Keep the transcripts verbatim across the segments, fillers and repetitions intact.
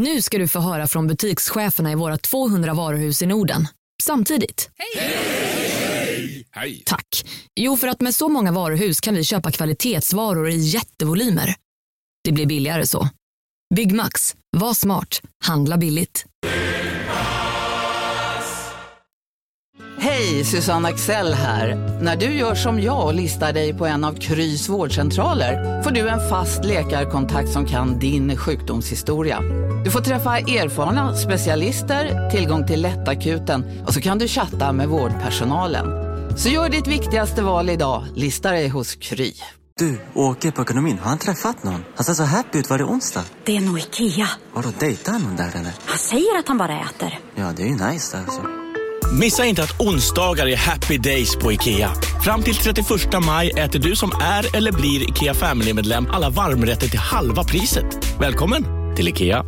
Nu ska du få höra från butikscheferna i våra tvåhundra varuhus i Norden. Samtidigt. Hej! Hej! Hej! Tack. Jo, för att med så många varuhus kan vi köpa kvalitetsvaror i jättevolymer. Det blir billigare så. Byggmax. Var smart. Handla billigt. Hej, Susanne Axel här. När du gör som jag och listar dig på en av Krys vårdcentraler får du en fast läkarkontakt som kan din sjukdomshistoria. Du får träffa erfarna specialister, tillgång till lättakuten och så kan du chatta med vårdpersonalen. Så gör ditt viktigaste val idag, listar dig hos Kry. Du, åker på ekonomin, har han träffat någon? Han ser så happy ut varje onsdag. Det är nog IKEA. Har du dejtat någon där eller? Han säger att han bara äter. Ja, det är ju nice alltså. Missa inte att onsdagar är happy days på IKEA. Fram till trettioförsta maj äter du som är eller blir IKEA Family-medlem alla varmrätter till halva priset. Välkommen till IKEA.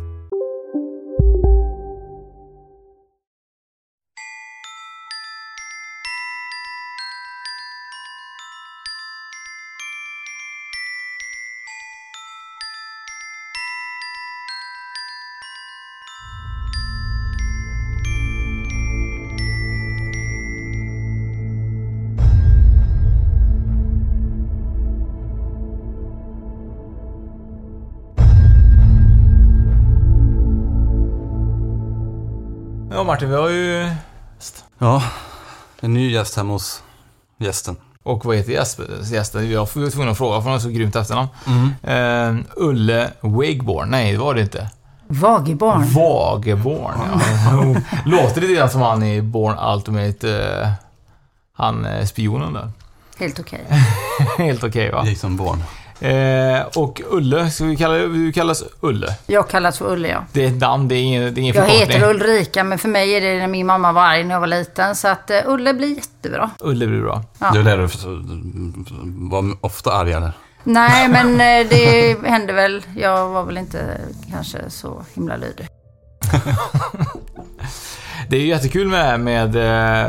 Ja, Martin, vi har ju gäst. Ja, en ny gäst hemma hos gästen. Och vad heter gäst, gästen? Jag får ju tvungen att fråga för han är så grymt efternamn. Mm. Uh, Ulle Wigborn. Nej, det var det inte. Vageborn. Vageborn, ja. Låter det lite som han är Born Ultimate, uh, han är spionen där. Helt okej. Okay. Helt okej, okay, va? Liksom Born. Eh, och Ulle, ska vi kalla du kallas Ulle? Jag kallas för Ulle, ja. Det är ett namn, det är ingen, det är ingen jag förkortning. Jag heter Ulrika, men för mig är det när min mamma var arg när jag var liten. Så att uh, Ulle blir jättebra. Ulle blir bra. Ja. Du lär dig vara ofta arg, eller? Nej, men det hände väl. Jag var väl inte kanske så himla lydig. Det är ju jättekul med, med,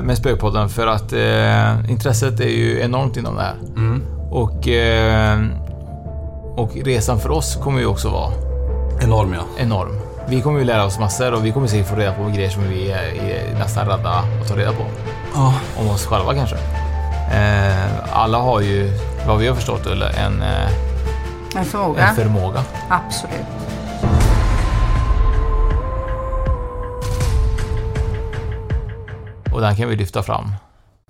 med Spökpodden. För att eh, intresset är ju enormt inom det här. Mm. Och... Eh, Och resan för oss kommer ju också vara enorm, ja. Enorm. Vi kommer ju lära oss massor och vi kommer säkert få reda på grejer som vi är, är nästan rädda att ta reda på. Oh. Om oss själva kanske. Eh, alla har ju, vad vi har förstått, eller en, eh, en, förmåga. en förmåga. Absolut. Och den kan vi lyfta fram.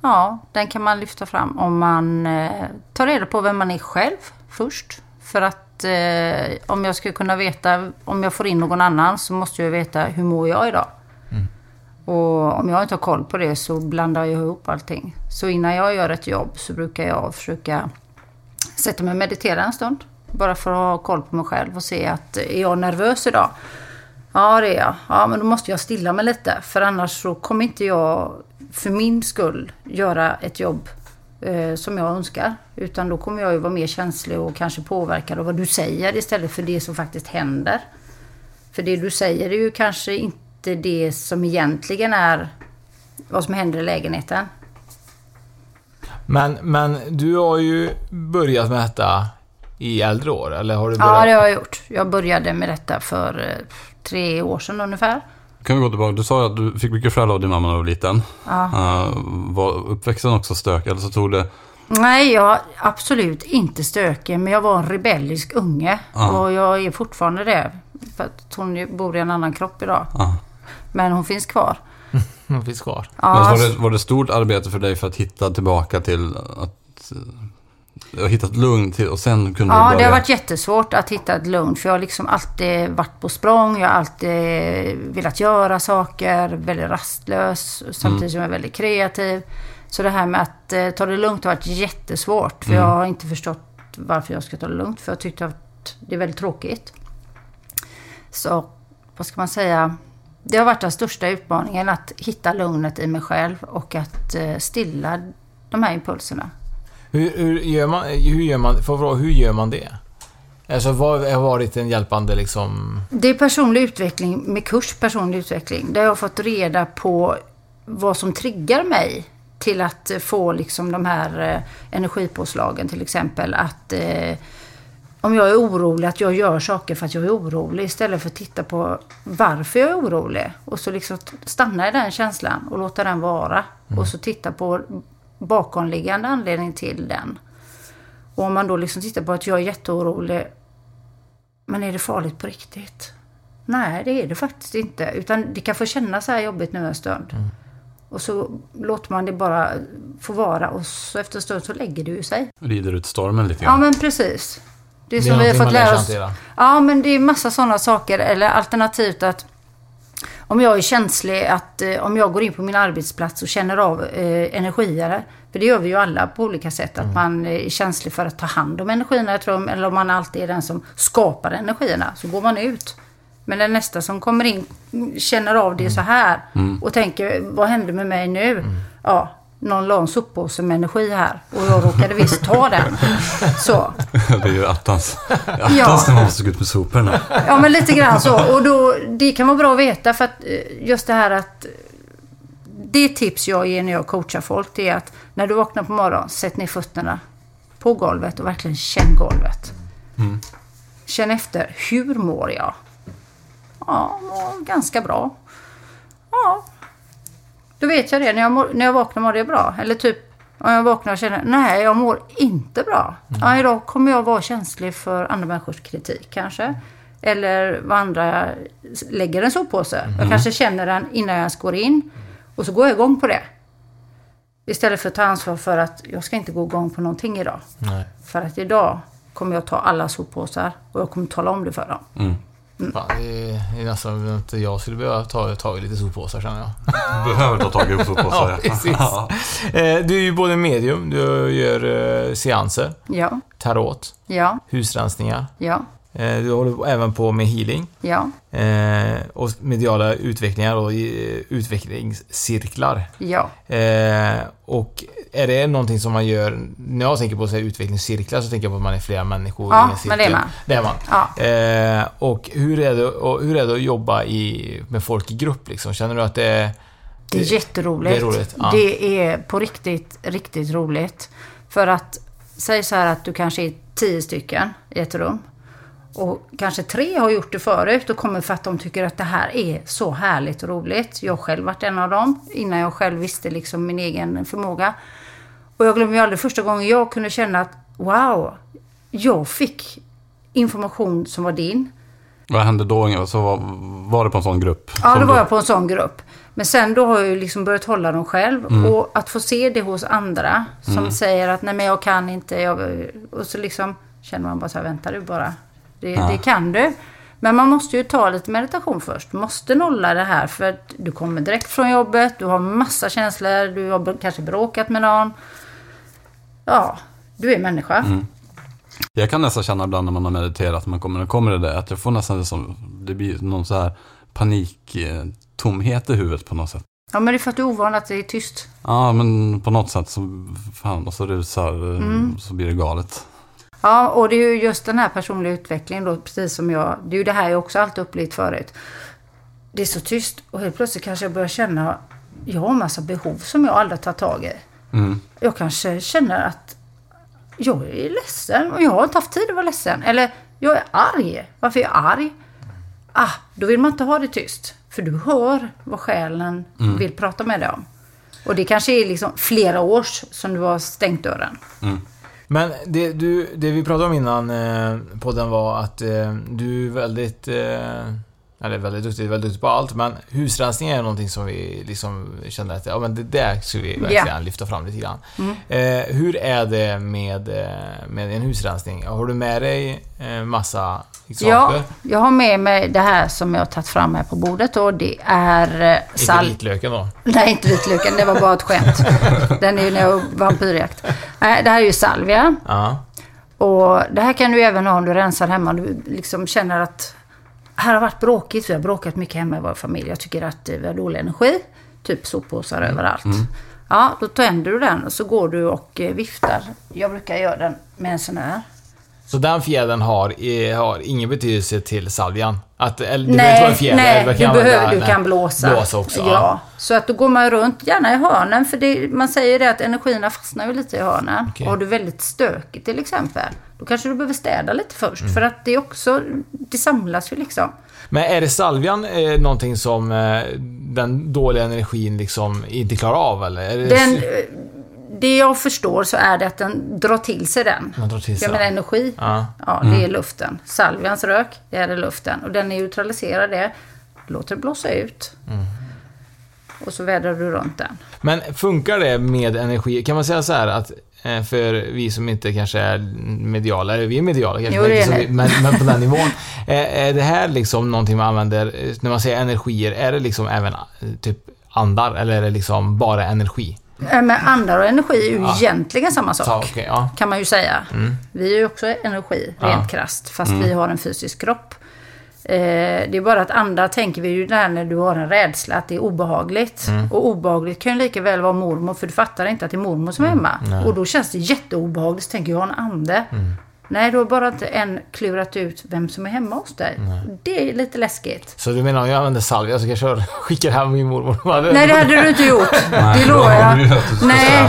Ja, den kan man lyfta fram om man eh, tar reda på vem man är själv först. För att eh, om jag skulle kunna veta, om jag får in någon annan så måste jag veta hur mår jag idag. Mm. Och om jag inte har koll på det så blandar jag ihop allting. Så innan jag gör ett jobb så brukar jag försöka sätta mig och meditera en stund. Bara för att ha koll på mig själv och se att är jag nervös idag? Ja, det är jag. Ja, men då måste jag stilla mig lite. För annars så kommer inte jag för min skull göra ett jobb som jag önskar, utan då kommer jag ju vara mer känslig och kanske påverkad av vad du säger istället för det som faktiskt händer. För det du säger är ju kanske inte det som egentligen är vad som händer i lägenheten. Men, men du har ju börjat med detta i äldre år, eller har du börjat? Ja, det har jag gjort. Jag började med detta för tre år sedan ungefär. Kan vi gå tillbaka? Du sa att du fick mycket skäll av din mamma när du var liten. Ja. Uh, var uppväxten också stök? Eller så tog det... Nej, jag absolut inte stökig. Men jag var en rebellisk unge. Uh. Och jag är fortfarande det. För att hon bor i en annan kropp idag. Uh. Men hon finns kvar. Hon finns kvar. Ja. Men var, det, var det stort arbete för dig för att hitta tillbaka till... att och hitta ett lugn till och sen kunde ja, det har varit jättesvårt att hitta ett lugn. För jag har liksom alltid varit på språng. Jag har alltid velat göra saker. Väldigt rastlös. Samtidigt mm. som jag är väldigt kreativ. Så det här med att eh, ta det lugnt har varit jättesvårt. För mm. jag har inte förstått varför jag ska ta det lugnt. För jag tyckte att det är väldigt tråkigt. Så vad ska man säga? Det har varit den största utmaningen. Att hitta lugnet i mig själv. Och att eh, stilla de här impulserna. Hur, hur gör man hur gör man för hur gör man det? Alltså vad har varit en hjälpande liksom? Det är personlig utveckling med kurs personlig utveckling. Där jag har fått reda på vad som triggar mig till att få liksom de här energipåslagen till exempel att eh, om jag är orolig, att jag gör saker för att jag är orolig istället för att titta på varför jag är orolig. Och så liksom stanna i den känslan och låta den vara. Mm. Och så titta på bakomliggande anledning till den. Och om man då liksom tittar på att jag är jätteorolig, men är det farligt på riktigt? Nej, det är det faktiskt inte. Utan det kan få kännas så här jobbigt nu en stund. Mm. Och så låter man det bara få vara, och så efter en stund så lägger det ju sig. Rider ut stormen lite grann. Ja, men precis. Det är, det är som vi har fått lära oss. Ja, men det är massa sådana saker. Eller alternativt att om jag är känslig, att eh, om jag går in på min arbetsplats och känner av eh, energier. För det gör vi ju alla på olika sätt. Att mm. man är känslig för att ta hand om energierna, jag tror. Eller om man alltid är den som skapar energierna. Så går man ut. Men den nästa som kommer in känner av det mm. så här. Mm. Och tänker, vad händer med mig nu? Mm. Ja, någon la en soppåse med energi här. Och jag råkade visst ta den. Så. Det är ju attans. Attans ja. När man måste gå ut med soporna. Ja, men lite grann så. Och då, det kan vara bra att veta. För att just det här att... Det tips jag ger när jag coachar folk är att när du vaknar på morgonen, sätt ner fötterna på golvet och verkligen känn golvet. Mm. Känn efter, hur mår jag? Ja, mår ganska bra. Ja, då vet jag det. När jag, mår, när jag vaknar mår det bra. Eller typ, om jag vaknar och känner, nej jag mår inte bra. Mm. Ja, idag kommer jag vara känslig för andra människors kritik kanske. Eller vad andra lägger en soppåse. Mm. Jag kanske känner den innan jag ens går in. Och så går jag igång på det. Istället för att ta ansvar för att jag ska inte gå igång på någonting idag. Nej. För att idag kommer jag ta alla soppåsar och jag kommer tala om det för dem. Mm. Mm. Fan, det är nästan att jag skulle behöva ta tag i lite soppåsar, känner jag. Du behöver ta tag i soppåsar. Ja, du är ju både medium, du gör seanser, ja. Tarot, ja. Husrensningar. Ja. Du håller även på med healing ja. eh, och mediala utvecklingar och utvecklingscirklar. Ja. Eh, och är det någonting som man gör, när jag tänker på så här, utvecklingscirklar så tänker jag på att man är flera människor ja, i en cirkel. Det är man. Det är man. Ja. Eh, och hur är det, och hur är det att jobba i, med folk i grupp? Liksom? Känner du att det är... Det är jätteroligt. Det är, roligt? Ja. Det är på riktigt, riktigt roligt. För att, säg så här att du kanske är tio stycken i ett rum. Och kanske tre har gjort det förut och kommer för att de tycker att det här är så härligt och roligt. Jag själv varit en av dem innan jag själv visste liksom min egen förmåga. Och jag glömmer ju aldrig första gången jag kunde känna att wow, jag fick information som var din. Vad hände då? Så var, var det på en sån grupp? Ja, då var jag på en sån grupp. Men sen då har jag ju liksom börjat hålla dem själv. Mm. Och att få se det hos andra som mm. säger att nej men jag kan inte. Jag... Och så liksom känner man bara så här, vänta du bara... Det, ja. Det kan du. Men man måste ju ta lite meditation först. Du måste nolla det här för att du kommer direkt från jobbet. Du har massa känslor. Du har kanske bråkat med någon. Ja, du är människa. Mm. Jag kan nästan känna ibland när man har mediterat. Man kommer, kommer det där. Att jag får nästan det som, det blir någon så här paniktomhet i huvudet på något sätt. Ja, men det är för att du är ovan att det är tyst. Ja, men på något sätt så, fan, och så rusar mm. så blir det galet. Ja, och det är ju just den här personliga utvecklingen då, precis som jag, det är ju det här jag också alltid upplevt förut. Det är så tyst och helt plötsligt kanske jag börjar känna, jag har en massa behov som jag aldrig tar tag i. Mm. Jag kanske känner att jag är ledsen och jag har inte haft tid att vara ledsen. Eller jag är arg, varför är jag arg? Ah, då vill man inte ha det tyst, för du hör vad själen mm. vill prata med dig om. Och det kanske är liksom flera års som du har stängt dörren. Mm. Men det, du, det vi pratade om innan eh, podden var att eh, du är väldigt, eh, eller väldigt duktig, väldigt duktig på allt. Men husrensning är någonting som vi liksom kände att ja, men det där skulle vi verkligen yeah. lyfta fram lite grann. Mm. Eh, hur är det med, med en husrensning? Har du med dig eh, massa exempel? Ja, jag har med mig det här som jag har tagit fram här på bordet. Och det är... Eh, sal- inte vitlöken då? Nej, inte vitlöken. Det var bara ett skämt. Den är ju när jag vampyrjakt. Nej, det här är ju salvia. Uh-huh. Och det här kan du även ha om du rensar hemma. Du liksom känner att här har varit bråkigt. Vi har bråkat mycket hemma i vår familj. Jag tycker att vi har dålig energi. Typ soppåsar mm. överallt. Mm. Ja, då tänder du den och så går du och viftar. Jag brukar göra den med en sån här. Så den fjädern har, är, har ingen betydelse till salvian. Att, eller, du nej, en fjäder, nej eller, du, kan behöver, du kan blåsa. blåsa också, ja. Ja. Så att då går man runt gärna i hörnen. För det, man säger det att energierna fastnar ju lite i hörnen. Okay. Har du väldigt stökigt till exempel, då kanske du behöver städa lite först. Mm. För att det, också, det samlas ju liksom. Men är det salvian eh, någonting som eh, den dåliga energin liksom inte klarar av? Eller? Är det... Den... Det jag förstår så är det att den drar till sig den. Man drar till sig. Jag menar energi, ja. Ja, det mm. är luften. Salvians rök, det är luften. Och den neutraliserar det, låter det blåsa ut. Mm. Och så vädrar du runt den. Men funkar det med energi? Kan man säga så här att för vi som inte kanske är mediala, eller vi är mediala kanske, jo, det är det. Men, men på den nivån. Är det här liksom någonting man använder, när man säger energier, är det liksom även typ andar eller är det liksom bara energi? Men andar och energi är ju ja. egentligen samma sak, så, okay, ja. kan man ju säga. Mm. Vi är ju också energi, rent ja. krasst, fast mm. vi har en fysisk kropp. Eh, det är bara att andra tänker vi ju där när du har en rädsla, att det är obehagligt. Mm. Och obehagligt kan ju lika väl vara mormor, för du fattar inte att det är mormor som är hemma. Mm. Och då känns det jätteobehagligt, så tänker jag, en ande. Mm. Nej, då har bara inte än klurat ut vem som är hemma hos dig. Nej. Det är lite läskigt. Så du menar om jag använder salvia så kanske jag skickar hem min mormor? Nej, det hade du inte gjort. Det lovar jag. Nej, du Nej.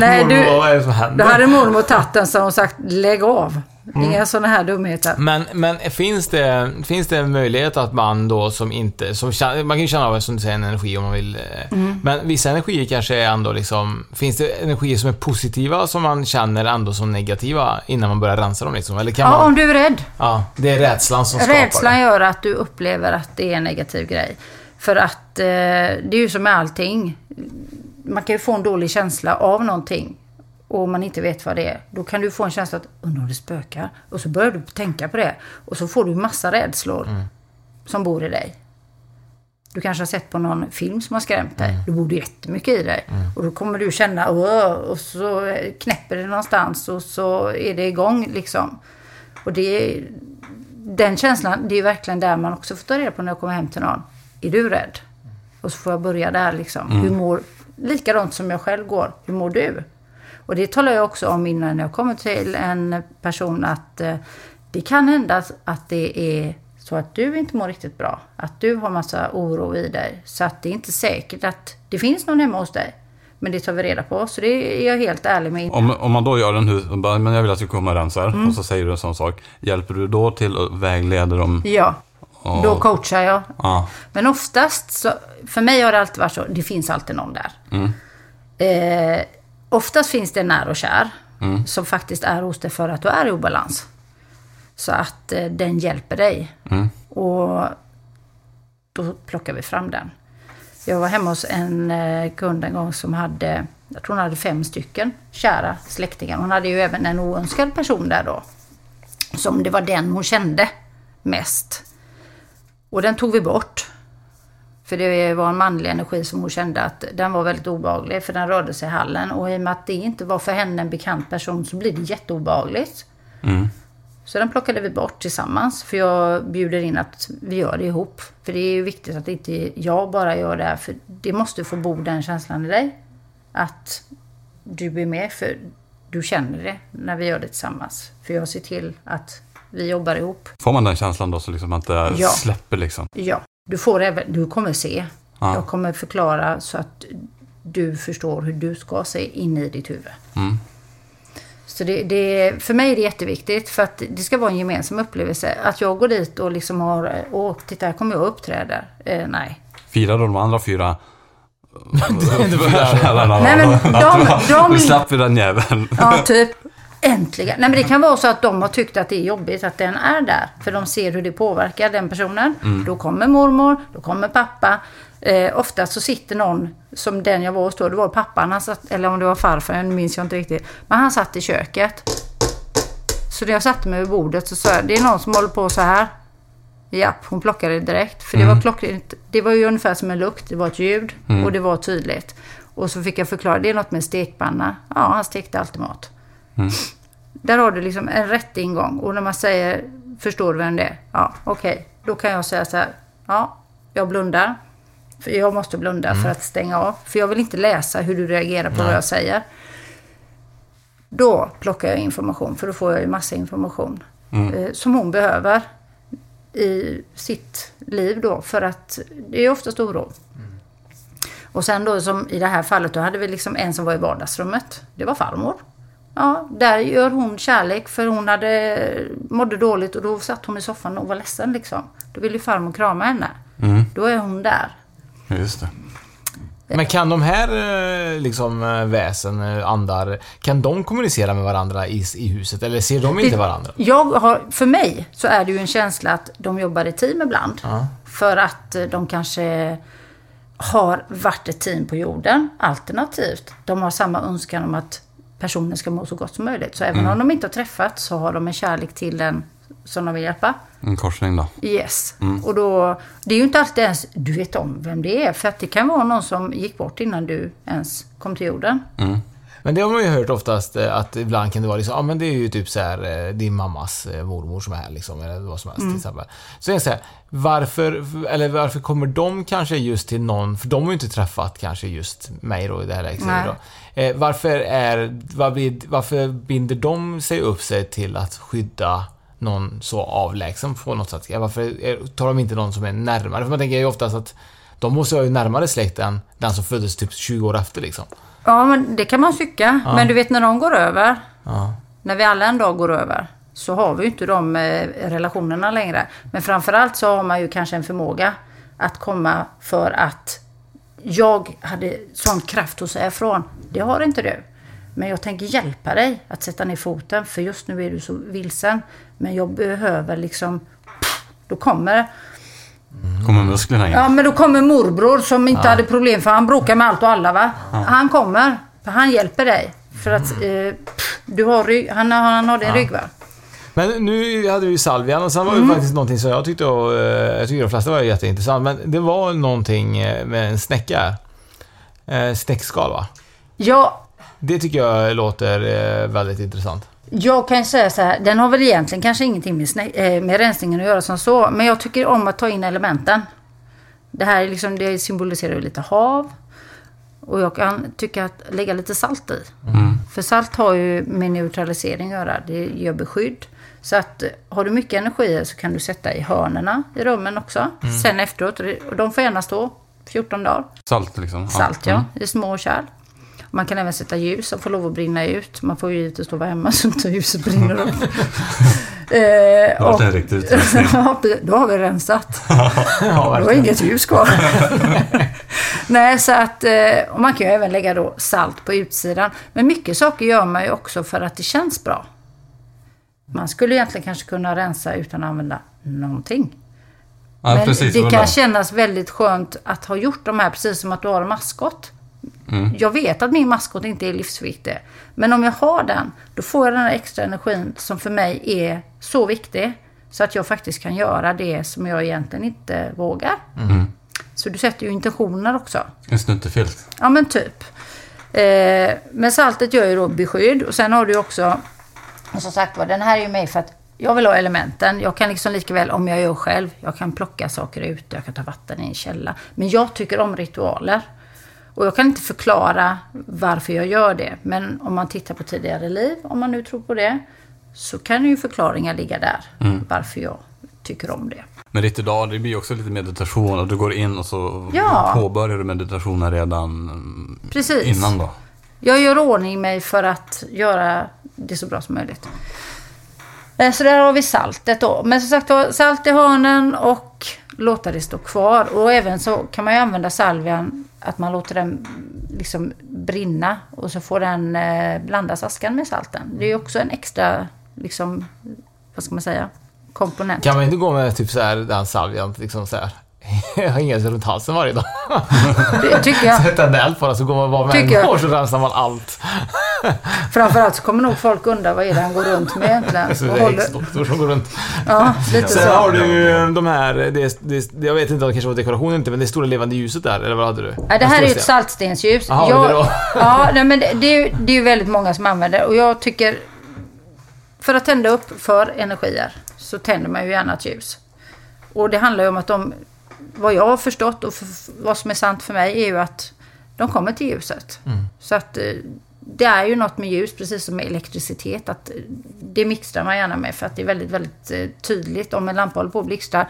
Nej du, mormor, vad är det som händer? Då hade mormor tagit den så hon sagt, lägg av. Mm. Inga sådana här dumheter. Men, men finns, det, finns det en möjlighet att man då som inte... Som, man kan ju känna av en, som du säger, en energi om man vill. Mm. Men vissa energier kanske är ändå liksom... Finns det energier som är positiva som man känner ändå som negativa innan man börjar rensa dem? Liksom? Eller kan ja, man, om du är rädd. Ja, det är rädslan som skapar det. Rädslan gör att du upplever att det är en negativ grej. För att eh, det är ju som med allting. Man kan ju få en dålig känsla av någonting. Och man inte vet vad det är, då kan du få en känsla att undrar om det spökar. Och så börjar du tänka på det. Och så får du massa rädslor mm. som bor i dig. Du kanske har sett på någon film som har skrämt dig. Mm. Du bor jättemycket i dig. Mm. Och då kommer du känna, och så knäpper det någonstans. Och så är det igång liksom. Och det är, den känslan, det är verkligen där man också får ta reda på när jag kommer hem till någon. Är du rädd? Och så får jag börja där liksom. Mm. Hur mår, likadant som jag själv går, hur mår du? Och det talar jag också om innan jag kommer till en person att eh, det kan hända att det är så att du inte mår riktigt bra. Att du har massa oro i dig. Så att det är inte säkert att det finns någon hemma hos dig. Men det tar vi reda på. Så det är jag helt ärlig med. Om, om man då gör en hus, men jag vill att du kommer och rensar. Mm. Och så säger du en sån sak. Hjälper du då till att vägleda dem? Ja, och... då coachar jag. Ah. Men oftast, så, för mig har det alltid varit så. Det finns alltid någon där. Mm. Eh, Oftast finns det när och kär mm. som faktiskt är hos dig för att du är i obalans. Så att eh, den hjälper dig. Mm. Och då plockar vi fram den. Jag var hemma hos en eh, kund en gång som hade, jag tror hon hade fem stycken kära släktingar. Hon hade ju även en oönskad person där då. Som det var den hon kände mest. Och den tog vi bort. För det var en manlig energi som hon kände att den var väldigt obehaglig. För den rörde sig i hallen. Och i och med att det inte var för henne en bekant person så blir det jätteobehagligt. Mm. Så den plockade vi bort tillsammans. För jag bjuder in att vi gör det ihop. För det är ju viktigt att inte jag bara gör det här. För det måste få bo den känslan i dig. Att du är med. För du känner det när vi gör det tillsammans. För jag ser till att vi jobbar ihop. Får man den känslan då så liksom att det ja. släpper liksom? Ja. Du, får även, du kommer se. Ja. Jag kommer förklara så att du förstår hur du ska se in i ditt huvud. Mm. Så det, det, för mig är det jätteviktigt. För att det ska vara en gemensam upplevelse. Att jag går dit och liksom har... Åh, titta, här kommer jag uppträda. Eh, nej. Firar de andra fyra... Nej, men de... de... Vi slapp vid den jäveln. Ja, typ. Äntligen. Nej, men det kan vara så att de har tyckt att det är jobbigt att den är där. För de ser hur det påverkar den personen. Mm. Då kommer mormor, då kommer pappa. Eh, ofta så sitter någon som den jag var och stod. Det var pappan, han satt, eller om det var farfar, jag minns jag inte riktigt. Men han satt i köket. Så när jag satte mig vid bordet så sa jag, det är någon som håller på så här. Japp, hon plockade direkt. För det mm. var klockrent. Det var ju ungefär som en lukt, det var ett ljud mm. och det var tydligt. Och så fick jag förklara, det är något med stekpanna. Ja, han stekte alltid mat. Mm. Där har du liksom en rätt ingång. Och när man säger, förstår du vem det är? Ja, okej, okay. Då kan jag säga så här. Ja, jag blundar. För jag måste blunda mm. för att stänga av. För jag vill inte läsa hur du reagerar på Nej. vad jag säger. Då plockar jag information, för då får jag ju massa information mm. eh, som hon behöver i sitt liv då, för att det är oftast oro. Mm. Och sen då som i det här fallet, då hade vi liksom en som var i vardagsrummet. Det var farmor. Ja, där gör hon kärlek, för hon hade mådde dåligt och då satt hon i soffan och var ledsen liksom. Då ville farmor krama henne. Mm. Då är hon där. Just det. Men kan de här liksom, väsen, andar, kan de kommunicera med varandra i, i huset? Eller ser de inte varandra? Jag har, för mig så är det ju en känsla att de jobbar i team ibland. Ja. För att de kanske har varit ett team på jorden. Alternativt, de har samma önskan om att personen ska må så gott som möjligt. Så även mm. om de inte har träffats så har de en kärlek till den som de vill hjälpa. En korsning då. Yes. Mm. Och då, det är ju inte alltid ens du vet om vem det är. För att det kan vara någon som gick bort innan du ens kom till jorden. Mm. Men det har man ju hört oftast, att ibland kan det vara liksom, ja men det är ju typ så här, din mammas mormor som är här liksom, eller vad som helst mm. till exempel. Så är det så här, varför, eller varför kommer de kanske just till någon, för de har ju inte träffat kanske just mig då i det här läget då. Eh, varför är, var blir, varför binder de sig upp sig till att skydda någon så avlägsen på något sätt? Varför tar de inte någon som är närmare? För man tänker ju oftast att de måste vara närmare släkt än den som föddes typ tjugo år efter liksom. Ja, men det kan man tycka. Ja. Men du vet, när de går över, ja. När vi alla en dag går över, så har vi ju inte de eh, relationerna längre. Men framförallt så har man ju kanske en förmåga att komma, för att jag hade sån kraft att säga ifrån. Det har inte du. Men jag tänker hjälpa dig att sätta ner foten, för just nu är du så vilsen. Men jag behöver liksom, då kommer Kommer musklerna igen. Ja, men då kommer morbror som inte ja. hade problem, för han bråkar med allt och alla va. Ja. Han kommer, för han hjälper dig. För att eh, du har rygg, han, han har din ja. rygg va. Men nu hade vi ju salvian, och sen var det mm. faktiskt någonting som jag tyckte, och, jag tyckte de flesta var jätteintressant. Men det var någonting med en snäcka. Snäckskal va? Ja. Det tycker jag låter väldigt intressant. Jag kan säga så här, den har väl egentligen kanske ingenting med, snä- med rensningen att göra som så. Men jag tycker om att ta in elementen. Det här är liksom, det symboliserar lite hav. Och jag kan tycka att lägga lite salt i. Mm. För salt har ju med neutralisering att göra. Det gör beskydd. Så att har du mycket energi så kan du sätta i hörnerna i rummen också. Mm. Sen efteråt, och de får gärna stå fjorton dagar. Salt liksom? Salt ja, mm. i små kärl. Man kan även sätta ljus som får lov att brinna ut. Man får ju givetvis stå hemma så att ljuset brinner upp. eh, då, och, då har vi rensat. ja, då har inget ljus kvar. Nej, så att, och man kan ju även lägga då salt på utsidan. Men mycket saker gör man ju också för att det känns bra. Man skulle egentligen kanske kunna rensa utan att använda någonting. Ja, men precis, det kan bra. Kännas väldigt skönt att ha gjort de här, precis som att du har en maskott. Mm. Jag vet att min maskot inte är livsviktig, men om jag har den, då får jag den här extra energin som för mig är så viktig, så att jag faktiskt kan göra det som jag egentligen inte vågar. Mm. Så du sätter ju intentioner också. En snuttefilt. Ja men typ eh, men saltet gör ju då beskydd. Och sen har du också, och som sagt, den här är ju med för att jag vill ha elementen. Jag kan liksom lika väl, om jag gör själv, jag kan plocka saker ut, jag kan ta vatten i en källa. Men jag tycker om ritualer. Och jag kan inte förklara varför jag gör det. Men om man tittar på tidigare liv, om man nu tror på det, så kan ju förklaringar ligga där. Mm. Varför jag tycker om det. Men ditt idag, det blir också lite meditation. Och du går in och så ja. påbörjar du meditationen redan Precis. innan då. Jag gör ordning mig för att göra det så bra som möjligt. Så där har vi saltet då. Men som sagt, salt i hörnen och låta det stå kvar. Och även så kan man ju använda salvian, att man låter den liksom brinna och så får den eh, blandas askan med salten. Det är ju också en extra liksom, vad ska man säga, komponent. Kan man inte gå med typ så här, den salvian liksom så här, jag hänger runt halsen varje dag. Det tycker jag. Sätta en eld på den så går man bara med tycker en år så rensar man allt. Framförallt så kommer nog folk undra, vad är det han går runt med egentligen? Så det är X-doktor som går runt. Ja, lite så. Sen har du ju de här, det, det, jag vet inte om det kanske var dekoration inte, men det stora levande ljuset där, eller vad hade du? Ja, det här är ju ett saltstensljus. Aha, jag, det ja, nej, men det, det är ju det är väldigt många som använder, och jag tycker, för att tända upp för energier så tänder man ju gärna ett ljus. Och det handlar ju om att de, vad jag har förstått och för, vad som är sant för mig, är ju att de kommer till ljuset. Mm. Så att det är ju något med ljus, precis som med elektricitet, att det mixtrar man gärna med, för att det är väldigt, väldigt tydligt. Om en lampa håller på och blixtrar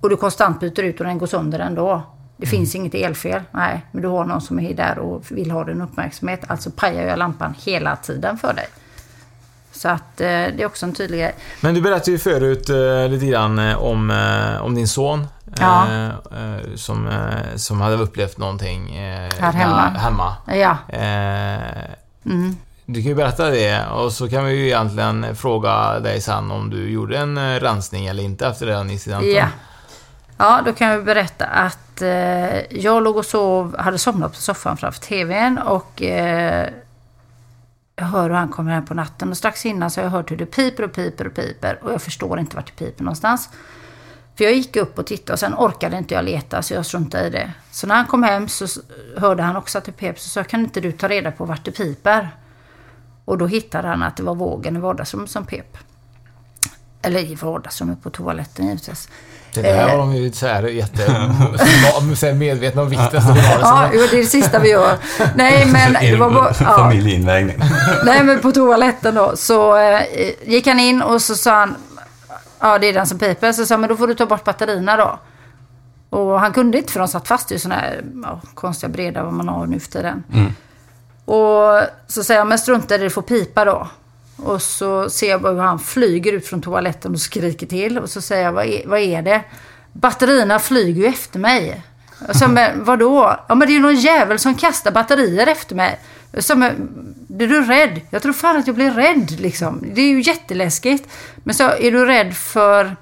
och du konstant byter ut och den går sönder ändå. Det mm. finns inget elfel, nej, men du har någon som är där och vill ha din uppmärksamhet. Alltså pajar jag lampan hela tiden för dig. Så att eh, det är också en tydlig grej. Men du berättade ju förut eh, lite grann om, eh, om din son eh, ja. eh, som, eh, som hade upplevt någonting eh, här hemma. Där, hemma. Ja. Eh, mm. Du kan ju berätta det, och så kan vi ju egentligen fråga dig sen om du gjorde en rensning eller inte efter den incidenten. Ja. Ja, då kan jag berätta att eh, jag låg och sov, hade somnat på soffan framför tvn, och eh, jag hör hur han kommer hem på natten, och strax innan så har jag hört hur det piper och piper och piper, och jag förstår inte vart det piper någonstans. För jag gick upp och tittade och sen orkade inte jag leta, så jag struntade i det. Så när han kom hem så hörde han också att det pep, så sa, kan inte du ta reda på vart det piper? Och då hittade han att det var vågen i vardagsrummet som pep. Eller i vardagsrummet på toaletten givetvis. Det här var de ju så här jätte medvetna om vikten. Ja, det är det sista vi gör. Nej, men det var bara, ja. Familjeinvägning. Nej, men på toaletten då. Så eh, gick han in och så sa han, ja, det är den som piper. Så sa han, men då får du ta bort batterierna då. Och han kunde inte, för de satt fast i sådana här ja, konstiga breda vad man har nu för tiden. Mm. Och så säger jag, men strunta det, får pipa då. Och så ser jag hur han flyger ut från toaletten och skriker till. Och så säger jag, vad är, vad är det? Batterierna flyger ju efter mig. Och så, men vadå? Ja, men det är ju någon jävel som kastar batterier efter mig. Och så, men blir du rädd? Jag tror fan att jag blir rädd liksom. Det är ju jätteläskigt. Men så, är du rädd för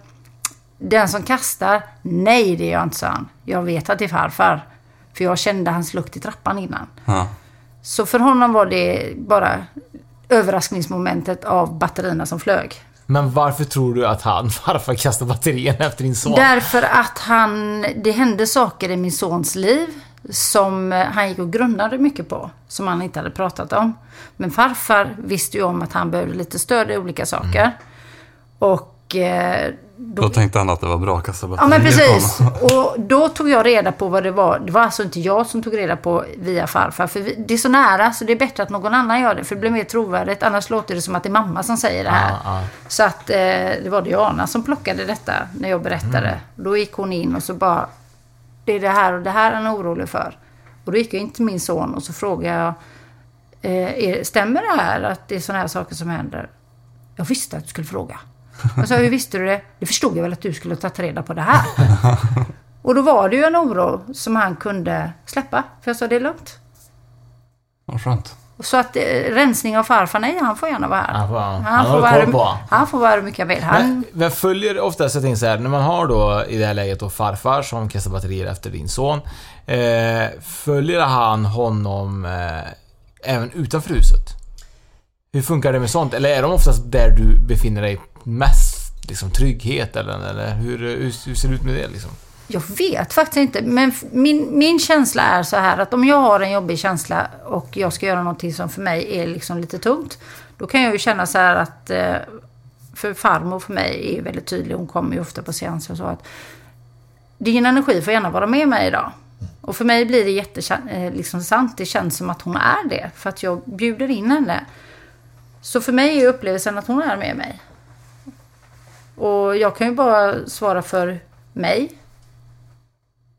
den som kastar? Nej, det är jag inte, så han. Jag vet att det är farfar. För jag kände hans lukt i trappan innan. Ja. Så för honom var det bara överraskningsmomentet av batterierna som flög. Men varför tror du att han varför kastade batterierna efter din son? Därför att han, det hände saker i min sons liv som han gick och grundade mycket på, som han inte hade pratat om. Men farfar visste ju om att han behövde lite stöd i olika saker. Mm. Och eh, då, då tänkte han att det var bra att kasta batterier. Ja, men precis. Och då tog jag reda på vad det var. Det var alltså inte jag som tog reda på via farfar. För det är så nära, så det är bättre att någon annan gör det. För det blir mer trovärdigt. Annars låter det som att det är mamma som säger det här. Ah, ah. Så att eh, det var Diana som plockade detta när jag berättade. Mm. Då gick hon in och så bara, det är det här och det här han är orolig för. Och då gick jag in till min son och så frågade jag, eh, stämmer det här att det är såna här saker som händer? Jag visste att du skulle fråga. Och så, hur visste du det? Det förstod jag väl att du skulle ta reda på det här. Och då var det ju en oro som han kunde släppa. För jag sa, det är lugnt. Vad skönt. Och så att eh, rensning av farfar, nej, han får gärna vara här. Han får, han han får, vara, på. Han får vara mycket väl. Han... Men följer ofta så ting så här, när man har då i det här läget då farfar som kastar batterier efter din son. Eh, följer han honom eh, även utanför huset? Hur funkar det med sånt? Eller är de oftast där du befinner dig mest liksom, trygghet eller, eller hur, hur ser det ut med det liksom? Jag vet faktiskt inte, men min, min känsla är så här att om jag har en jobbig känsla och jag ska göra någonting som för mig är liksom lite tungt, då kan jag ju känna så här att för farmor för mig är väldigt tydlig, hon kommer ju ofta på seanser och så att din energi får gärna vara med mig idag. Och för mig blir det jättesant, liksom sant, det känns som att hon är det för att jag bjuder in henne. Så för mig är upplevelsen att hon är med mig. Och jag kan ju bara svara för mig.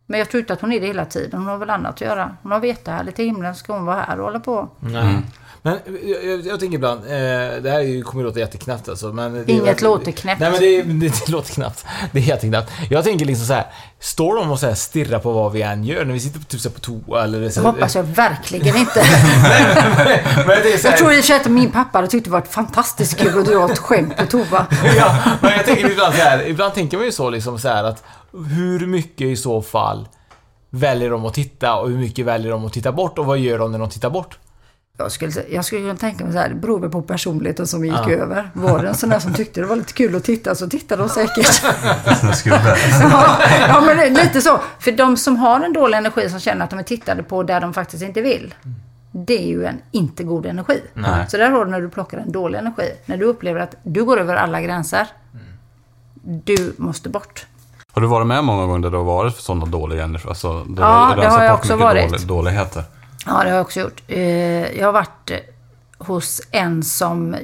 Men jag tror inte att hon är det hela tiden. Hon har väl annat att göra. Hon har veta här lite i himlen. Ska hon vara här och hålla på? Mm. Mm. Men jag, jag, jag tänker ibland. Eh, det här ju, kommer ju låta jätteknäppt alltså. Men det, inget det, låter knäppt. Nej men det, det, det låter knappt. Det är jätteknäppt. Jag tänker liksom så här. Står de och så här stirrar på vad vi än gör när vi sitter på, typ så här på toa? Eller så här, jag hoppas jag verkligen inte. Nej, men, men det är så här, jag tror ju att min pappa hade tyckte det var fantastiskt kul att du har ett skämt på toa. Ja, men jag tänker ibland så här. Ibland tänker man ju så liksom så här att hur mycket i så fall väljer de att titta och hur mycket väljer de att titta bort och vad gör de när de tittar bort? Jag skulle, jag skulle kunna tänka mig så här, det beror på personligheten som gick ja. över. Var det en sån där som tyckte det var lite kul att titta så tittade de säkert. ja, ja, men lite så. För de som har en dålig energi som känner att de är tittade på där de faktiskt inte vill. Det är ju en inte god energi. Nej. Så där har du när du plockar en dålig energi. När du upplever att du går över alla gränser. Du måste bort. Har du varit med många gånger där du har varit för sådana dåliga energi? Alltså, ja, det har jag också varit. Dåligheter. Ja, det har jag också gjort. Jag har varit hos en som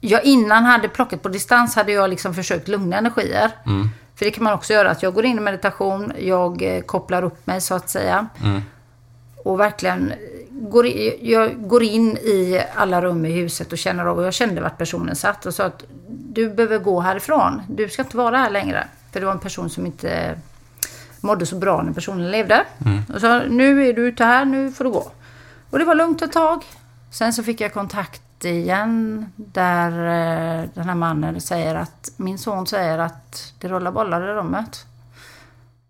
jag innan hade plockat på distans, hade jag liksom försökt lugna energier. Mm. För det kan man också göra, att jag går in i meditation, jag kopplar upp mig så att säga. Mm. Och verkligen går i, jag går in i alla rum i huset och känner av, och jag kände vart personen satt och sa att du behöver gå härifrån, du ska inte vara här längre. För det var en person som inte mådde så bra när personen levde. Mm. Och sa, nu är du ute här, nu får du gå. Och det var lugnt ett tag. Sen så fick jag kontakt igen där den här mannen säger att min son säger att det rullar bollar i rummet.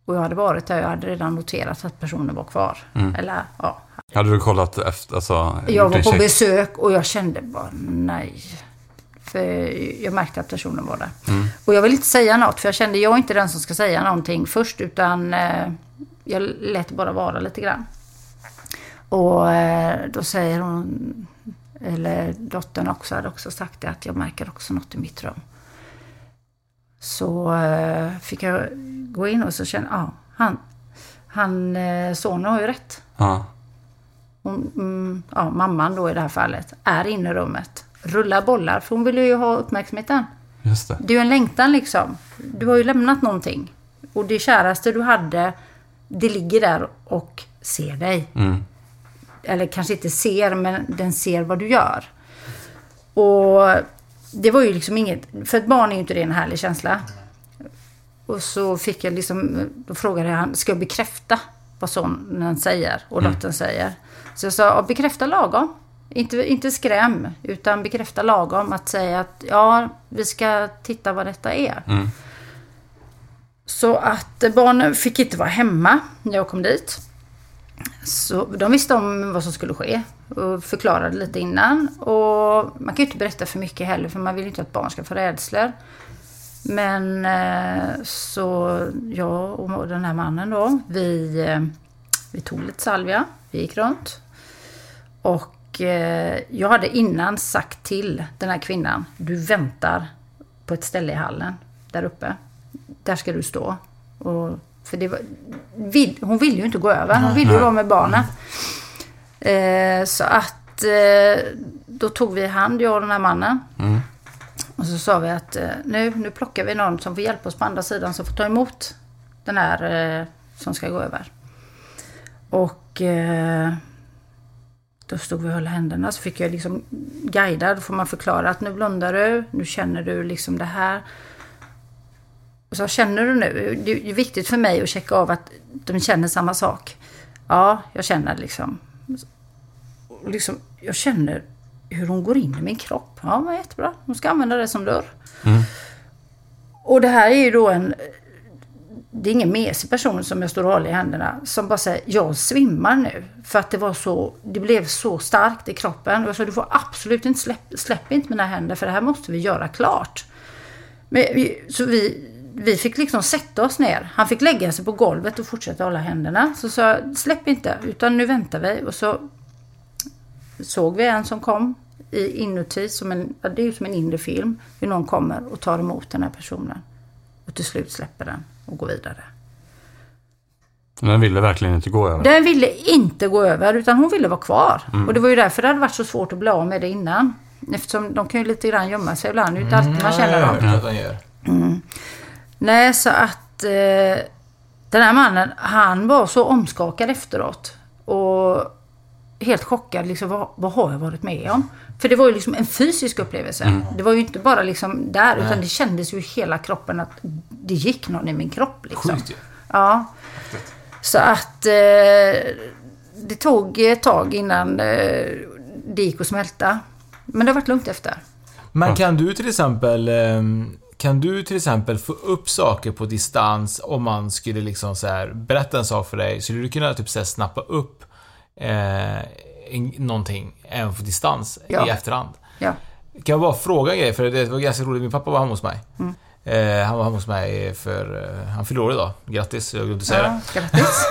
Och jag hade varit där, jag hade redan noterat att personen var kvar. Mm. Eller, ja. Hade du kollat efter? Alltså, jag var på check. besök och jag kände bara nej. För jag märkte att personen var där. Mm. Och jag vill inte säga något, för jag kände jag är inte den som ska säga någonting först, utan eh, jag lät bara vara lite grann. Och eh, då säger hon, eller dottern också hade också sagt det, att jag märker också något i mitt rum. Så eh, fick jag gå in och så kände jag, ah, han, han eh, sonen har ju rätt. Ja. Hon, mm, ja, mamman då i det här fallet är inne i rummet. Rulla bollar, för hon vill ju ha uppmärksamheten. Just det. Det är ju en längtan liksom. Du har ju lämnat någonting. Och det käraste du hade, det ligger där och ser dig. Mm. Eller kanske inte ser, men den ser vad du gör. Och det var ju liksom inget... För ett barn är ju inte det en härlig känsla. Och så fick jag liksom... Då frågade jag, ska jag bekräfta vad sonen säger och dottern mm. säger? Så jag sa, bekräfta lagom. Inte, inte skräm, utan bekräfta lagom, att säga att ja, vi ska titta vad detta är. Mm. Så att barnen fick inte vara hemma när jag kom dit. Så de visste om vad som skulle ske och förklarade lite innan. Och man kan ju inte berätta för mycket heller, för man vill ju inte att barn ska få rädslor. Men så jag och den här mannen då, vi, vi tog lite salvia, vi gick runt. Och jag hade innan sagt till den här kvinnan, du väntar på ett ställe i hallen där uppe, där ska du stå. Och, för det var, hon ville ju inte gå över, hon ville ju vara med barnen. Mm. Så att då tog vi hand, jag och den här mannen. Mm. Och så sa vi att nu, nu plockar vi någon som får hjälpa oss på andra sidan, som får ta emot den här som ska gå över. Och då stod vi och höll händerna, så fick jag liksom guida. Då får man förklara att nu blundar du, nu känner du liksom det här. Och så känner du nu, det är viktigt för mig att checka av att de känner samma sak. Ja, jag känner liksom, liksom jag känner hur hon går in i min kropp. Ja, men jättebra, hon ska använda det som dörr. Mm. Och det här är ju då en... Det är ingen mesig person som jag står och håller i händerna, som bara säger, jag svimmar nu. För att det var så, det blev så starkt i kroppen. Och jag sa, du får absolut inte släppa, släpp inte mina händer, för det här måste vi göra klart. Men vi, så vi, vi fick liksom sätta oss ner. Han fick lägga sig på golvet och fortsätta hålla händerna. Så sa jag, släpp inte, utan nu väntar vi. Och så såg vi en som kom i inuti, som en, det är ju som en inre film, hur någon kommer och tar emot den här personen. Och till slut släpper den och går vidare. Den ville verkligen inte gå över. Den ville inte gå över, utan hon ville vara kvar. Mm. Och det var ju därför det hade varit så svårt att bli av med det innan. Eftersom de kan ju lite grann gömma sig ibland. Det är ju inte alltid man känner dem. Mm. Mm. Mm. Nej, så att eh, den här mannen, han var så omskakad efteråt. Och helt chockad, liksom, vad, vad har jag varit med om? För det var ju liksom en fysisk upplevelse. Mm. Det var ju inte bara liksom där, utan det kändes ju i hela kroppen att det gick någon i min kropp. Liksom. Sjukt ju. Ja. Så att eh, det tog ett tag innan eh, det gick att smälta. Men det har varit lugnt efter. Men kan du till exempel kan du till exempel få upp saker på distans om man skulle liksom så här, berätta en sak för dig, så du kunde typ så här, snappa upp eh, någonting även på distans ja. i efterhand. Ja. Kan jag bara fråga en grej, för det var ganska roligt, min pappa var hemma hos mig. Mm. Eh, han var hemma hos mig för eh, han fyllde år idag. Grattis, jag glömde säga det. Ja, grattis.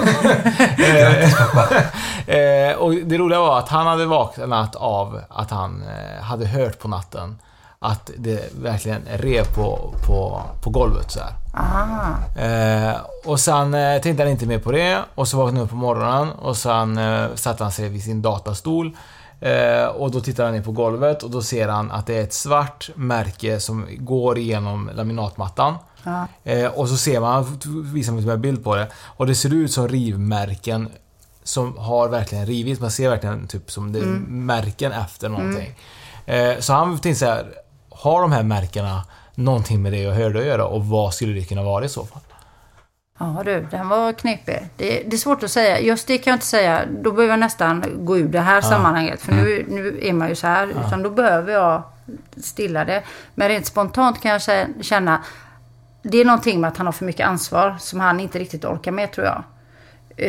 Grattis pappa. eh, och det roliga var att han hade vaknat av att han eh, hade hört på natten att det verkligen rev på, på, på golvet så här. Eh, och sen eh, tänkte han inte mer på det, och så vaknade han upp på morgonen, och sen eh, satt han sig vid sin datastol Eh, och då tittar han ner på golvet och då ser han att det är ett svart märke som går igenom laminatmattan. Ja. Eh, och så ser man, visar mig en bild på det, och det ser ut som rivmärken som har verkligen rivits. Man ser verkligen typ som det mm. märken efter någonting. Mm. Eh, så han tänkte så här, har de här märkena någonting med det jag hörde att göra, och vad skulle det kunna vara i så fall? Ja du, den var knepig. Det, det är svårt att säga. Just det kan jag inte säga. Då behöver jag nästan gå ur det här ja. sammanhanget. För mm. nu, nu är man ju så här. Ja. Utan då behöver jag stilla det. Men rent spontant kan jag känna, det är någonting med att han har för mycket ansvar som han inte riktigt orkar med, tror jag.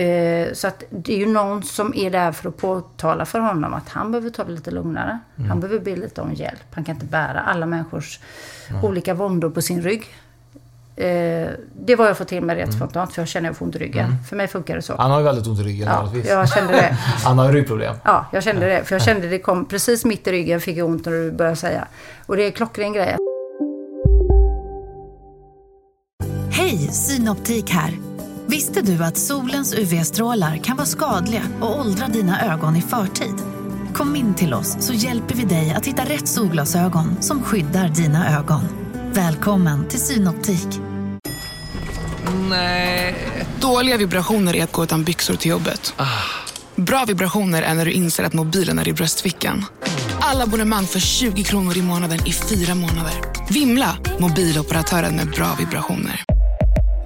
Eh, så att det är ju någon som är där för att påtala för honom att han behöver ta det lite lugnare. Mm. Han behöver be lite om hjälp. Han kan inte bära alla människors mm. olika våndor på sin rygg. Eh, det var jag får till mig rätt mm. spontant, för jag känner att jag får ont i ryggen. Mm. För mig funkar det så. Han har ju väldigt ont i ryggen. Ja, jag kände det. Han har ryggproblem. Ja, jag kände det. För jag kände det kom precis mitt i ryggen, fick jag ont när du började säga. Och det är klockren grej. Hej, Synoptik här. Visste du att solens U V-strålar kan vara skadliga och åldra dina ögon i förtid? Kom in till oss så hjälper vi dig att hitta rätt solglasögon som skyddar dina ögon. Välkommen till Synoptik. Nej. Dåliga vibrationer är att gå utan byxor till jobbet. Bra vibrationer är när du inser att mobilen är i bröstfickan. Alla abonnemang för tjugo kronor i månaden i fyra månader. Vimla, mobiloperatören med bra vibrationer.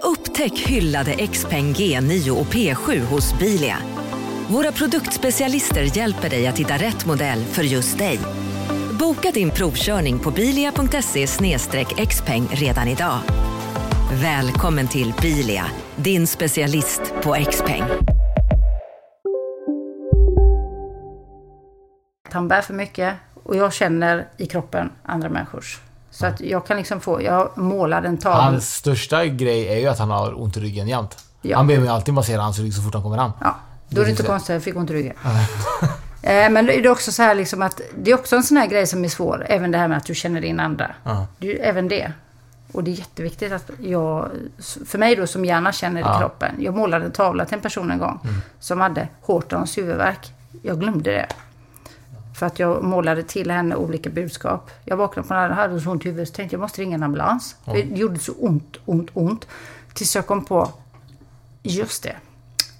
Upptäck hyllade Xpeng G nio och P sju hos Bilia. Våra produktspecialister hjälper dig att hitta rätt modell för just dig. Boka din provkörning på bilia punkt se snedstreck xpeng redan idag. Välkommen till Bilia, din specialist på Xpeng. Han bär för mycket och jag känner i kroppen andra människors. Så att jag kan liksom få, jag målar en tal. Hans största grej är ju att han har ont i ryggen jämt. Ja. Han ber mig alltid massera hans rygg så fort han kommer fram. Ja, då är det inte konstigt, jag fick ont i ryggen. Men det är också så här liksom att det är också en sån här grej som är svår. Även det här med att du känner in andra. Uh-huh. Du, även det. Och det är jätteviktigt att jag, för mig då som gärna känner uh-huh. i kroppen. Jag målade en tavla till en person en gång mm. som hade Hortons huvudvärk. Jag glömde det. För att jag målade till henne olika budskap. Jag vaknade på den här och så ont i huvudet. Så tänkte jag, måste ringa en ambulans. Mm. Det gjorde så ont, ont, ont. Tills jag kom på, just det.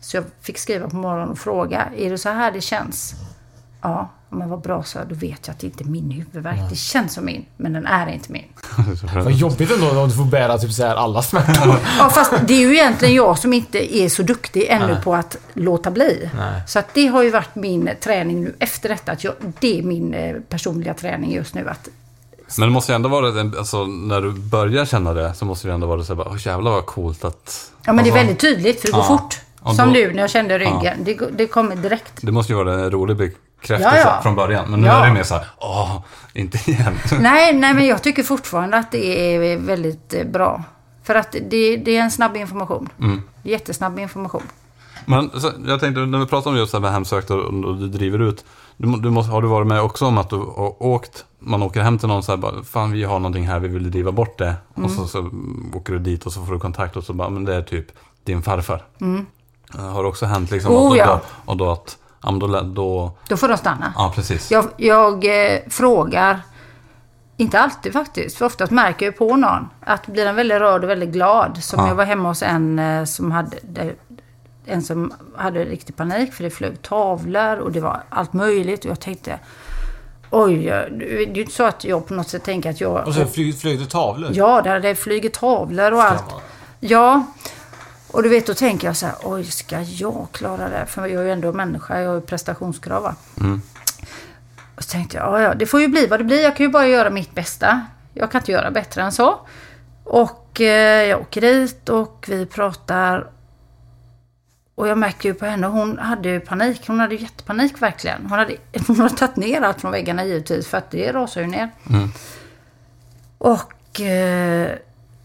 Så jag fick skriva på morgonen och fråga, är det så här det känns? Ja, men vad bra, så då vet jag att det inte är min huvudvärk. Nej. Det känns som min, men den är inte min. Vad jobbigt ändå om du får bära typ så här alla smärtor. Ja, fast det är ju egentligen jag som inte är så duktig ännu Nej. på att låta bli. Nej. Så att det har ju varit min träning nu efter detta. Att jag, det är min personliga träning just nu. Att... Men det måste ju ändå vara, alltså, när du börjar känna det så måste det ändå vara så här, åh jävlar vad coolt att... Ja, men det är väldigt tydligt för det går ja. fort. Då, som nu när jag kände ryggen. Ja. Det, det kommer direkt. Det måste ju vara en rolig bekräftelse ja, ja. från början. Men nu ja. är det mer så här, åh, inte igen. Nej, nej, men jag tycker fortfarande att det är väldigt bra. För att det, det är en snabb information. Mm. Jättesnabb information. Men jag tänkte, när vi pratar om just det här hemsökt och, och du driver ut. Du, du måste, har du varit med också om att du har åkt, man åker hem till någon så här, bara, fan vi har någonting här, vi vill driva bort det. Mm. Och så, så åker du dit och så får du kontakt och så bara, men det är typ din farfar. Mm. Har också hänt liksom oh, att, ja. då, och då att då, då... då får de stanna. Ja, precis. Jag, jag eh, frågar inte alltid faktiskt, för oftast märker jag på någon att blir den väldigt rörd och väldigt glad. Som ja. jag var hemma hos en eh, som hade en som hade riktig panik för det flög tavlor och det var allt möjligt och jag tänkte oj, det är ju inte så att jag på något sätt tänker att jag... Och så flyg, flög det tavlor? Ja, där det flyger tavlor och allt. Ja. Och du vet, då tänker jag så här, oj, ska jag klara det? För jag är ju ändå människa, jag har ju prestationskrav, va? Mm. Och så tänkte jag, ja, det får ju bli vad det blir. Jag kan ju bara göra mitt bästa. Jag kan inte göra bättre än så. Och eh, jag åker dit och vi pratar. Och jag märker ju på henne, hon hade ju panik. Hon hade ju jättepanik, verkligen. Hon hade, hon hade tagit ner allt från väggarna givetvis, för att det rasar ju ner. Mm. Och... Eh,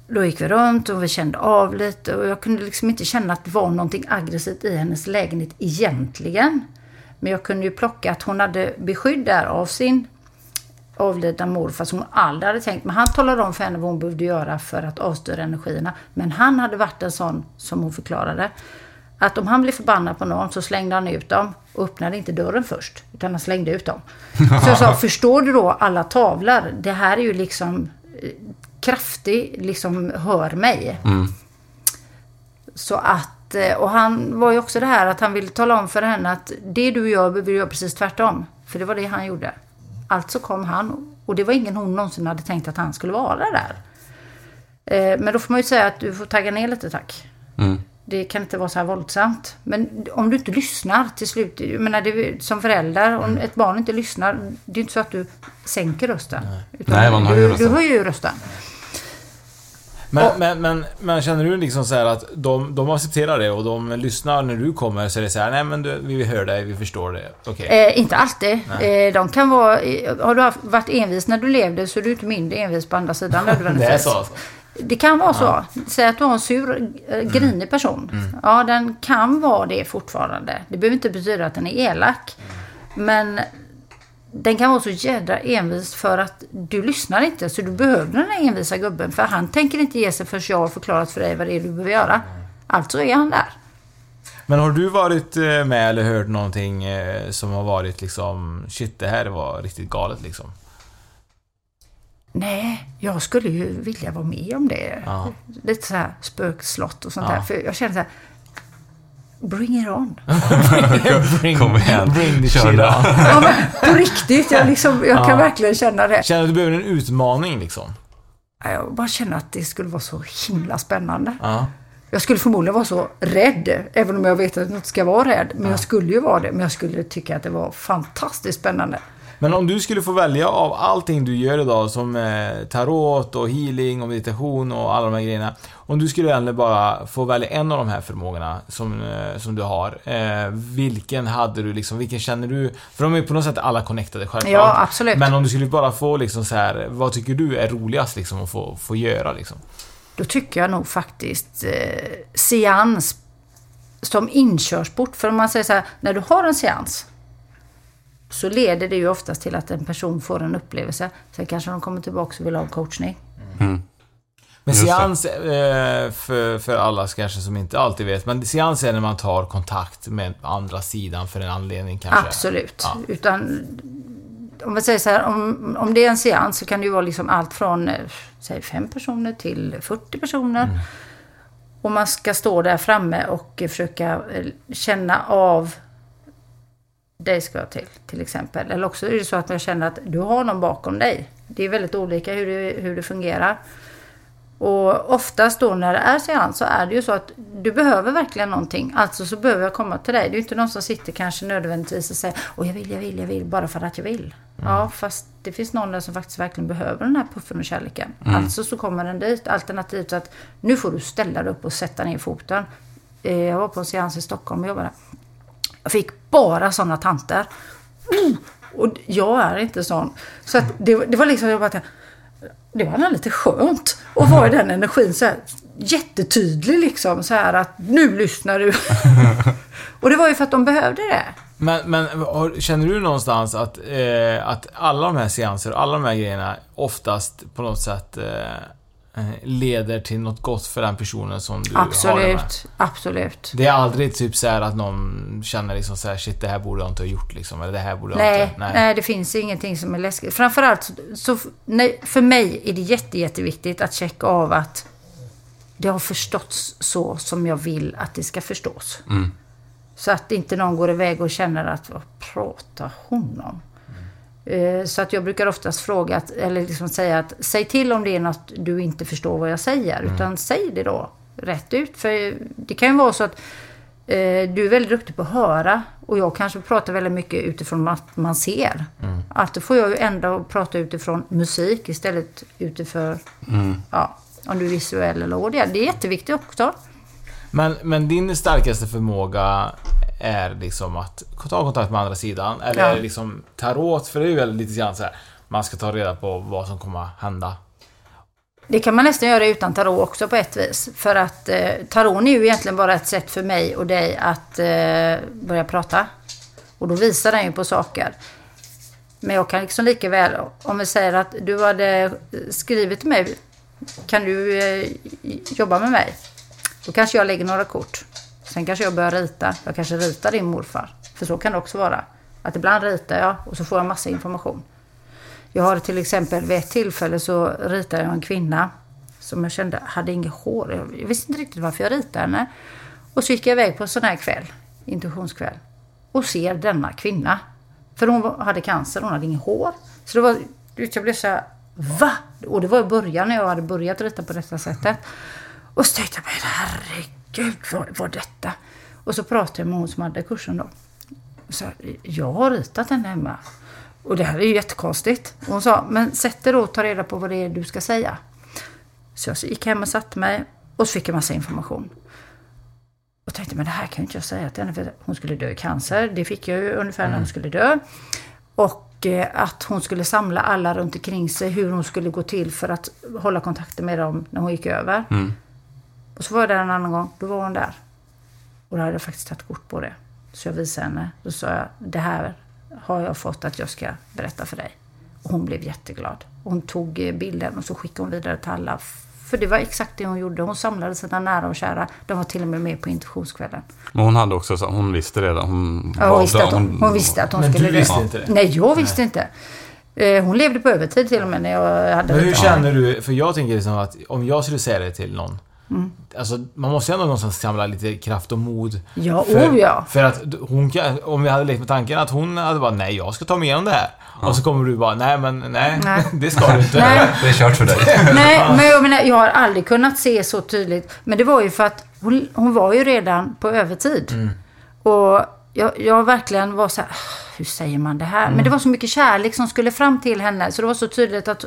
Då gick vi runt och vi kände av lite och jag kunde liksom inte känna att det var någonting aggressivt i hennes lägenhet egentligen. Men jag kunde ju plocka att hon hade beskydd där av sin avlidna morfar som hon aldrig hade tänkt. Men han talade om för henne vad hon behövde göra för att avstyra energierna. Men han hade varit en sån som hon förklarade. Att om han blev förbannad på någon så slängde han ut dem och öppnade inte dörren först, utan han slängde ut dem. Så jag sa, förstår du då alla tavlor? Det här är ju liksom kraftig, liksom hör mig. Mm. Så att, och han var ju också det här att han ville tala om för henne att det du gör behöver du göra precis tvärtom. För det var det han gjorde. Alltså kom han, och det var ingen hon någonsin hade tänkt att han skulle vara där. Men då får man ju säga att du får tagga ner lite, tack. Mm. Det kan inte vara så här våldsamt. Men om du inte lyssnar till slut, jag menar, det, som förälder, om ett barn inte lyssnar, det är inte så att du sänker rösten. Nej, utan Nej man hör ju rösten. Du, du hör ju rösten. Men, och, men, men, men känner du liksom så här att de, de accepterar det och de lyssnar när du kommer, så är det så här, nej men du, vi hör dig, vi förstår det. Okay. Eh, inte alltid. Eh, de kan vara, har du varit envis när du levde så är du inte mindre envis på andra sidan. Det är så alltså. Det kan vara ja. så. Säg att du har en sur, grinig mm. person. Mm. Ja, den kan vara det fortfarande. Det behöver inte betyda att den är elak. Mm. Men den kan vara så jädra envis för att du lyssnar inte. Så du behöver den här envisa gubben. För han tänker inte ge sig förrän jag har förklarat för dig vad det är du behöver göra. Alltså är han där. Men har du varit med eller hört någonting som har varit liksom, shit, det här var riktigt galet liksom? Nej, jag skulle ju vilja vara med om det. Ja. Lite så här spökslott och sånt ja. där. För jag känner så här, bring it on. bring, Kom igen, bring the shit on. Ja, men på riktigt, jag, liksom, jag ja. kan verkligen känna det. Känner du att du behöver en utmaning liksom? Ja, jag bara känner att det skulle vara så himla spännande. Ja. Jag skulle förmodligen vara så rädd, även om jag vet att jag inte ska vara rädd. Men ja. jag skulle ju vara det, men jag skulle tycka att det var fantastiskt spännande. Men om du skulle få välja av allting du gör idag, som tarot och healing och meditation och alla de här grejerna, om du skulle ändå bara få välja en av de här förmågorna som, som du har, eh, vilken hade du liksom, vilken känner du, för de är på något sätt alla connectade självklart. Ja, absolut. Men om du skulle bara få liksom så här, vad tycker du är roligast liksom att få, få göra liksom? Då tycker jag nog faktiskt eh, seans som inkörsport, för om man säger så här, när du har en seans så leder det ju oftast till att en person får en upplevelse. Sen kanske de kommer tillbaka och vill ha en coachning. Mm. Men seans, eh, för, för alla kanske som inte alltid vet, men seans är när man tar kontakt med andra sidan för en anledning kanske. Absolut. Ja. Utan, om man säger så här, om, om det är en seans så kan det ju vara liksom allt från säg, fem personer till fyrtio personer. Mm. Och man ska stå där framme och försöka känna av dig ska jag till, till exempel. Eller också är det så att man känner att du har någon bakom dig. Det är väldigt olika hur det, hur det fungerar. Och oftast då när det är seans så är det ju så att du behöver verkligen någonting. Alltså så behöver jag komma till dig. Det är ju inte någon som sitter kanske nödvändigtvis och säger åh jag vill, jag vill, jag vill bara för att jag vill. Mm. Ja, fast det finns någon där som faktiskt verkligen behöver den här puffen och kärleken. Mm. Alltså så kommer den dit. Alternativt att nu får du ställa dig upp och sätta ner foten. Jag var på en seans i Stockholm och jobbade. Jag fick bara sådana tanter. Mm. Och jag är inte sån. Så att det, det var liksom, jag bara, det var lite skönt att vara i den energin så här, jättetydlig liksom, så här att nu lyssnar du. Och det var ju för att de behövde det. Men, men känner du någonstans att, eh, att alla de här seanser, alla de här grejerna oftast på något sätt eh, leder till något gott för den personen som du absolut, har det med. Absolut. Det är aldrig typ så här att någon känner liksom så här, shit, det här borde jag inte ha gjort liksom, eller det här borde nej, jag inte. Nej. nej, det finns ingenting som är läskigt. Framförallt så nej, för mig är det jätte, jätteviktigt att checka av att det har förståtts så som jag vill att det ska förstås. Mm. Så att inte någon går iväg och känner att vad pratar hon om? Så att jag brukar oftast fråga att, eller liksom säga att säg till om det är något du inte förstår vad jag säger, mm. utan säg det då rätt ut, för det kan ju vara så att eh, du är väldigt duktig på att höra och jag kanske pratar väldigt mycket utifrån att man ser, mm. att då får jag ju ändå prata utifrån musik istället utifrån mm. ja, om du är visuell eller audio. Det är jätteviktigt också. Men, men din starkaste förmåga är liksom att ta kontakt med andra sidan, eller ja. liksom tarot, för det är ju lite grann så här, man ska ta reda på vad som kommer hända. Det kan man nästan göra utan tarot också på ett vis, för att eh, tarot är ju egentligen bara ett sätt för mig och dig att eh, börja prata, och då visar den ju på saker. Men jag kan liksom lika väl, om vi säger att du hade skrivit till mig, kan du eh, jobba med mig? Då kanske jag lägger några kort. Sen kanske jag börjar rita. Jag kanske ritar din morfar. För så kan det också vara. Att ibland ritar jag och så får jag massa information. Jag har till exempel vid ett tillfälle så ritade jag en kvinna som jag kände hade inget hår. Jag visste inte riktigt varför jag ritade henne. Och så gick jag iväg på en sån här kväll, intuitionskväll. Och ser denna kvinna. För hon hade cancer, hon hade inget hår. Så det var, jag blev så här, va? Och det var i början när jag hade börjat rita på detta sättet. Och så tänkte jag, herregud, vad var detta? Och så pratade jag med hon som hade kursen då. Så jag har ritat den hemma. Och det här är ju jättekonstigt. Hon sa, men sätt dig då och ta reda på vad det är du ska säga. Så jag gick hem och satte mig. Och så fick jag massa information. Och tänkte, men det här kan ju inte jag säga till henne. För hon skulle dö i cancer. Det fick jag ju ungefär mm. när hon skulle dö. Och eh, att hon skulle samla alla runt omkring sig. Hur hon skulle gå till för att hålla kontakten med dem när hon gick över. Mm. Och så var jag där en annan gång. Då var hon där. Och då hade jag faktiskt tagit kort på det. Så jag visade henne. Då sa jag, det här har jag fått att jag ska berätta för dig. Och hon blev jätteglad. Och hon tog bilden och så skickade hon vidare till alla. För det var exakt det hon gjorde. Hon samlade sina nära och kära. De var till och med med på intuitionskvällen. Men hon hade också, hon visste redan. Hon, ja, hon, visste, att hon, hon visste att hon men skulle... Men du visste inte det? Nej, jag visste Nej. inte. Hon levde på övertid till och med när jag hade... Men hur känner du? För jag tänker liksom att om jag skulle säga det till någon... Mm. Alltså, man måste ändå någonstans samla lite kraft och mod. Ja, för, oh ja. För att hon kan, om vi hade lekt med tanken att hon hade bara, nej jag ska ta med om det här. Ja. Och så kommer du bara, nej men nej, nej. det ska du inte. Nej. Det är kört för dig. Nej, men jag menar, jag har aldrig kunnat se så tydligt. Men det var ju för att hon, hon var ju redan på övertid. Mm. Och jag, jag verkligen var så här, hur säger man det här? Mm. Men det var så mycket kärlek som skulle fram till henne. Så det var så tydligt att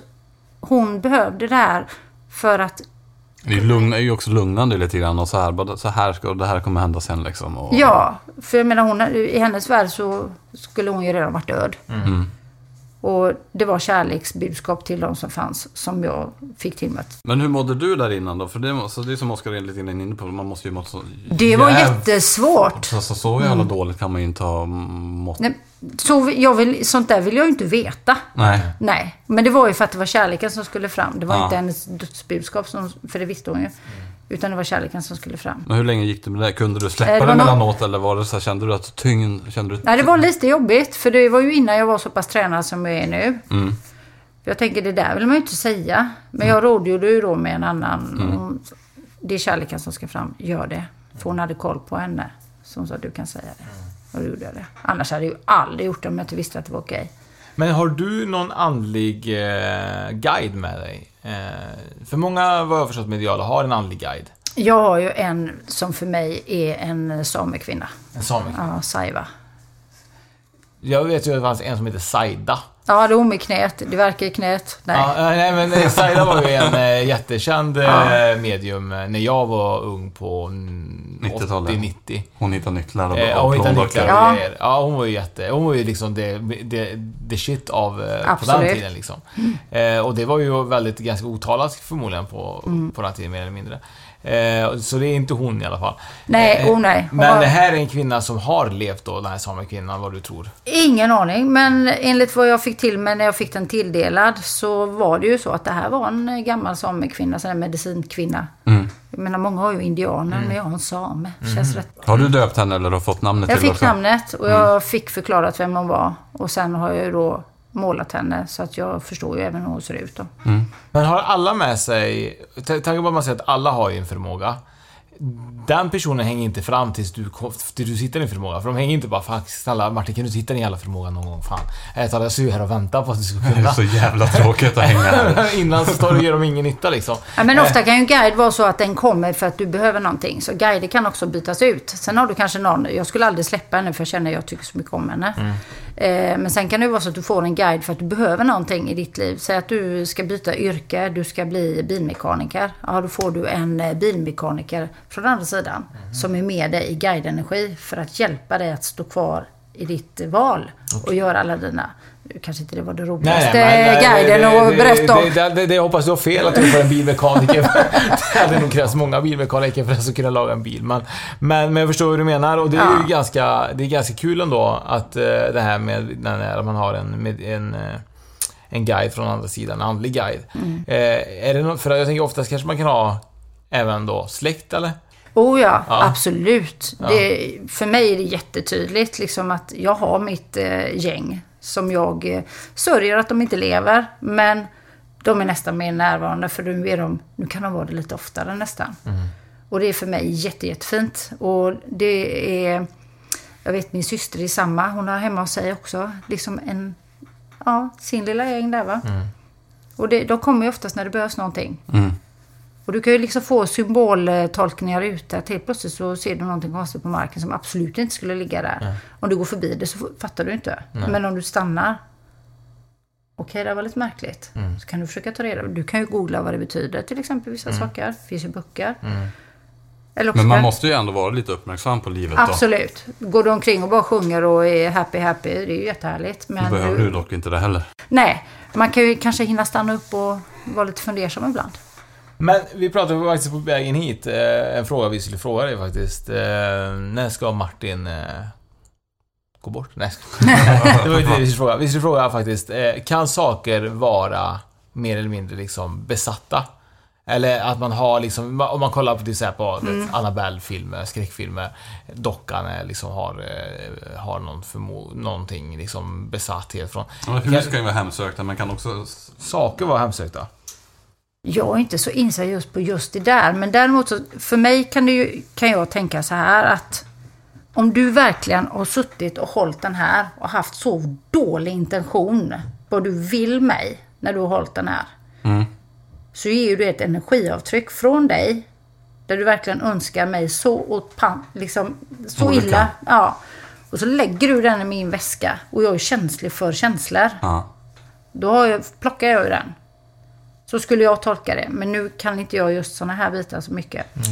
hon behövde det här för att... Det lugnar ju också lugnande lite grann och så här, bara, så här ska det här kommer hända sen liksom. Och... Ja, för jag menar hon, i hennes värld så skulle hon ju redan varit död. Mm. Och det var kärleksbudskap till dem som fanns som jag fick till mig. Men hur mådde du där innan då? För det, så det är som Oskar är lite inne på, man måste ju mått så... Det var jäv... jättesvårt. Så, så, så jävla mm. dåligt kan man ju inte ha mått. Nej, så jag vill, sånt där vill jag ju inte veta. Nej. Nej. Men det var ju för att det var kärleken som skulle fram. Det var ja. inte hennes dödsbudskap, som, för det visste hon ju. Utan det var kärleken som skulle fram. Men hur länge gick det med det? Kunde du släppa det, det mellanåt? Eller var det så här, kände du att tyngd... Kände du... Nej, det var lite jobbigt. För det var ju innan jag var så pass tränad som jag är nu. Mm. Jag tänker, det där vill man ju inte säga. Men mm. jag rådgjorde ju då med en annan. Mm. Det är kärleken som ska fram. Gör det. För hon hade koll på henne. Som sa, du kan säga det. Och då gjorde jag det. Annars hade jag ju aldrig gjort det om jag inte visste att det var okej. Men har du någon andlig eh, guide med dig? Eh, för många, vad jag har förstått mediala, har en andlig guide. Jag har ju en som för mig är en samekvinna. En samekvinna? Ja, Saiva. Jag vet ju att det fanns en som heter Saida. Ja, det är om i knät. Det verkar i knät. Nej, ja, nej men Saida var ju en eh, jättekänd ja. medium när jag var ung på nittiotalet. Hon hittade nycklar. Och, eh, hon hittade nycklar. Ja. ja, hon var ju jätte... Hon var ju liksom det, det, det shit av eh, på den tiden liksom. Mm. Eh, och det var ju väldigt ganska otalat förmodligen på, mm. på den tiden mer eller mindre. Eh, så det är inte hon i alla fall. Nej, eh, oh nej. Men var... det här är en kvinna som har levt då, den här samekvinnan, vad du tror? Ingen aning, men enligt vad jag fick till mig när jag fick den tilldelad så var det ju så att det här var en gammal samekvinna, en medicinkvinna. Mm. Jag menar, många har ju indianer, mm. men jag har en same. Mm. Känns rätt. Har du döpt henne eller har fått namnet? Jag till fick också? namnet och jag mm. fick förklarat vem hon var. Och sen har jag ju då målat henne så att jag förstår ju även hur hon ser ut då. Mm. Men har alla med sig, tanken på att man säger att alla har ju en förmåga. Den personen hänger inte fram tills du, tills du sitter i en förmåga. För de hänger inte bara, fan snälla Martin, kan du sitta i alla förmågan någon gång? Fan, jag tar sig här och väntar på att du ska kunna. Det är så jävla tråkigt att hänga här. Innan så tar du, gör de ingen nytta liksom. Ja, men ofta kan ju en guide vara så att den kommer för att du behöver någonting. Så guider kan också bytas ut. Sen har du kanske någon, jag skulle aldrig släppa henne för jag känner att jag tycker så mycket om henne. Mm. Men sen kan det vara så att du får en guide för att du behöver någonting i ditt liv. Säg att du ska byta yrke, du ska bli bilmekaniker. Ja, då får du en bilmekaniker från andra sidan mm. som är med dig i guideenergi för att hjälpa dig att stå kvar i ditt val okay. och göra alla dina... Kanske inte det var det roligaste guiden att berätta om. Det, det, det, det hoppas jag har fel att du får en bilmekaniker. Det hade nog krävs många bilmekaniker för att kunna laga en bil. Men, men, men jag förstår hur du menar. Och det är ja. ju ganska, det är ganska kul ändå att uh, det här med när man har en... Med, en uh, en guide från andra sidan, en andlig guide. Mm. Uh, är det no- för jag tänker oftast kanske man kan ha även då släkt eller? Oh ja, ja. absolut. Ja. Det, för mig är det jättetydligt liksom, att jag har mitt eh, gäng som jag eh, sörjer att de inte lever. Men de är nästan mer närvarande, för nu, är de, nu kan de vara det lite oftare nästan. Mm. Och det är för mig jätte, jättefint. Och det är, jag vet min syster är samma, hon har hemma hos sig också. Liksom en, ja, sin lilla gäng där va. Mm. Och det, de kommer ju oftast när det behövs någonting. Mm. Och du kan ju liksom få symboltolkningar ute. Helt plötsligt så ser du någonting konstigt på marken som absolut inte skulle ligga där. Nej. Om du går förbi det så fattar du inte. Nej. Men om du stannar, okej, det var lite märkligt. Mm. Så kan du försöka ta reda på. Du kan ju googla vad det betyder. Till exempel vissa mm. saker. Det finns ju böcker. Mm. Eller också, men man måste ju ändå vara lite uppmärksam på livet. Absolut. Då. Går du omkring och bara sjunger och är happy, happy. Det är ju jättehärligt. Men du behöver du... du dock inte det heller. Nej, man kan ju kanske hinna stanna upp och vara lite fundersam ibland. Men vi pratade faktiskt på vägen hit. En fråga vi skulle fråga dig faktiskt. När ska Martin gå bort? Nej, det var inte det vi skulle fråga. Vi skulle fråga faktiskt, kan saker vara mer eller mindre liksom besatta? Eller att man har liksom, om man kollar på till exempel på mm. Annabelle-filmer, skräckfilmer, dockan liksom har har någon förmo- någonting liksom besatthet från. Men hur ska ju vara hemsökta, man kan också saker vara hemsökta. Jag är inte så insatt just på just det där, men däremot så, för mig kan, det ju, kan jag tänka så här att om du verkligen har suttit och hållit den här och haft så dålig intention på du vill mig när du har hållit den här mm. så ger du ett energiavtryck från dig där du verkligen önskar mig så, åt pan, liksom, så illa ja. Och så lägger du den i min väska och jag är känslig för känslor ja. Då har jag, plockar jag ju den. Så skulle jag tolka det. Men nu kan inte jag just såna här bitar så mycket. Mm.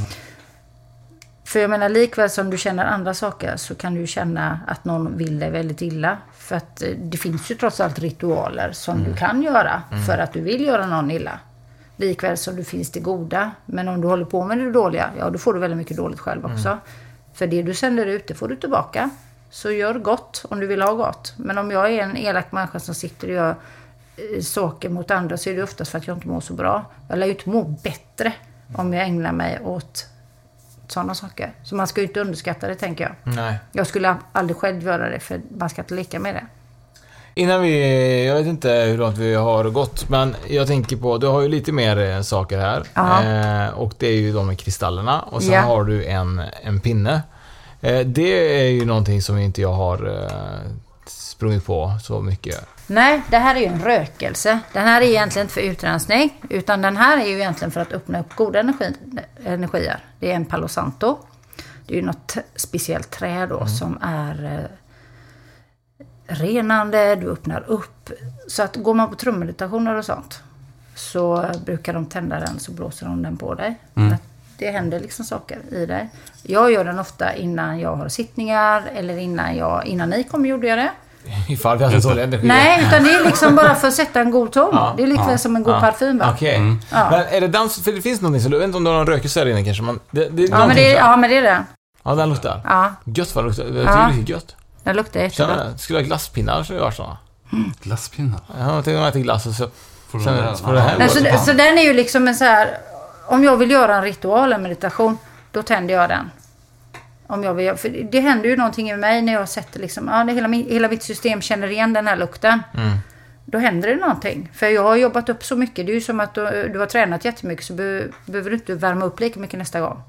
För jag menar, likväl som du känner andra saker så kan du känna att någon vill dig väldigt illa. För att det finns ju trots allt ritualer som mm. du kan göra mm. för att du vill göra någon illa. Likväl som du finns det goda. Men om du håller på med det dåliga, ja då får du väldigt mycket dåligt själv också. Mm. För det du sänder ut, det får du tillbaka. Så gör gott om du vill ha gott. Men om jag är en elak människa som sitter och gör saker mot andra så är det oftast för att jag inte mår så bra. Jag lär ju inte må bättre om jag ägnar mig åt sådana saker. Så man ska ju inte underskatta det, tänker jag. Nej. Jag skulle aldrig själv göra det, för man ska inte leka med det. Innan vi, jag vet inte hur långt vi har gått, men jag tänker på, du har ju lite mer saker här. Eh, och det är ju de med kristallerna. Och sen ja. har du en, en pinne. Eh, det är ju någonting som inte jag har eh, sprungit på så mycket. Nej, det här är ju en rökelse. Den här är egentligen inte för utrensning, utan den här är ju egentligen för att öppna upp goda energi, energier. Det är en Palo Santo. Det är ju något speciellt träd då mm. som är eh, renande, du öppnar upp. Så att går man på trummeditationer och sånt så brukar de tända den, så blåser de den på dig. Mm. Det händer liksom saker i dig. Jag gör den ofta innan jag har sittningar eller innan, jag, innan ni kom gjorde jag det. Ifall vi hade så energi. Nej, utan det är liksom bara för att sätta en god ton. Ja, det är likväl ja, som en god ja. parfym. Okej. Okay. Mm. Ja. Men är det dans, för det finns någonting så du vet inte om du har någon rökelse där inne kanske. Man, det, det är ja, men det, ja, men det är det. Ja, den luktar. Ja. Gött vad det luktar. Det är riktigt gött. Den luktar jättebra. Skulle ha glasspinnar så gör sådana. Mm. Glasspinnar? Ja, jag tänkte om jag äter glass och så får sen, den så, det här Nej, så, så, så den är ju liksom en så här, om jag vill göra en ritual, en meditation, då tänder jag den. Om jag vill, för det händer ju någonting i mig när jag sätter liksom, ja, hela, min, hela mitt system känner igen den här lukten. Mm. Då händer det någonting. För jag har jobbat upp så mycket. Det är ju som att du, du har tränat jättemycket så be, behöver du inte värma upp lika mycket nästa gång.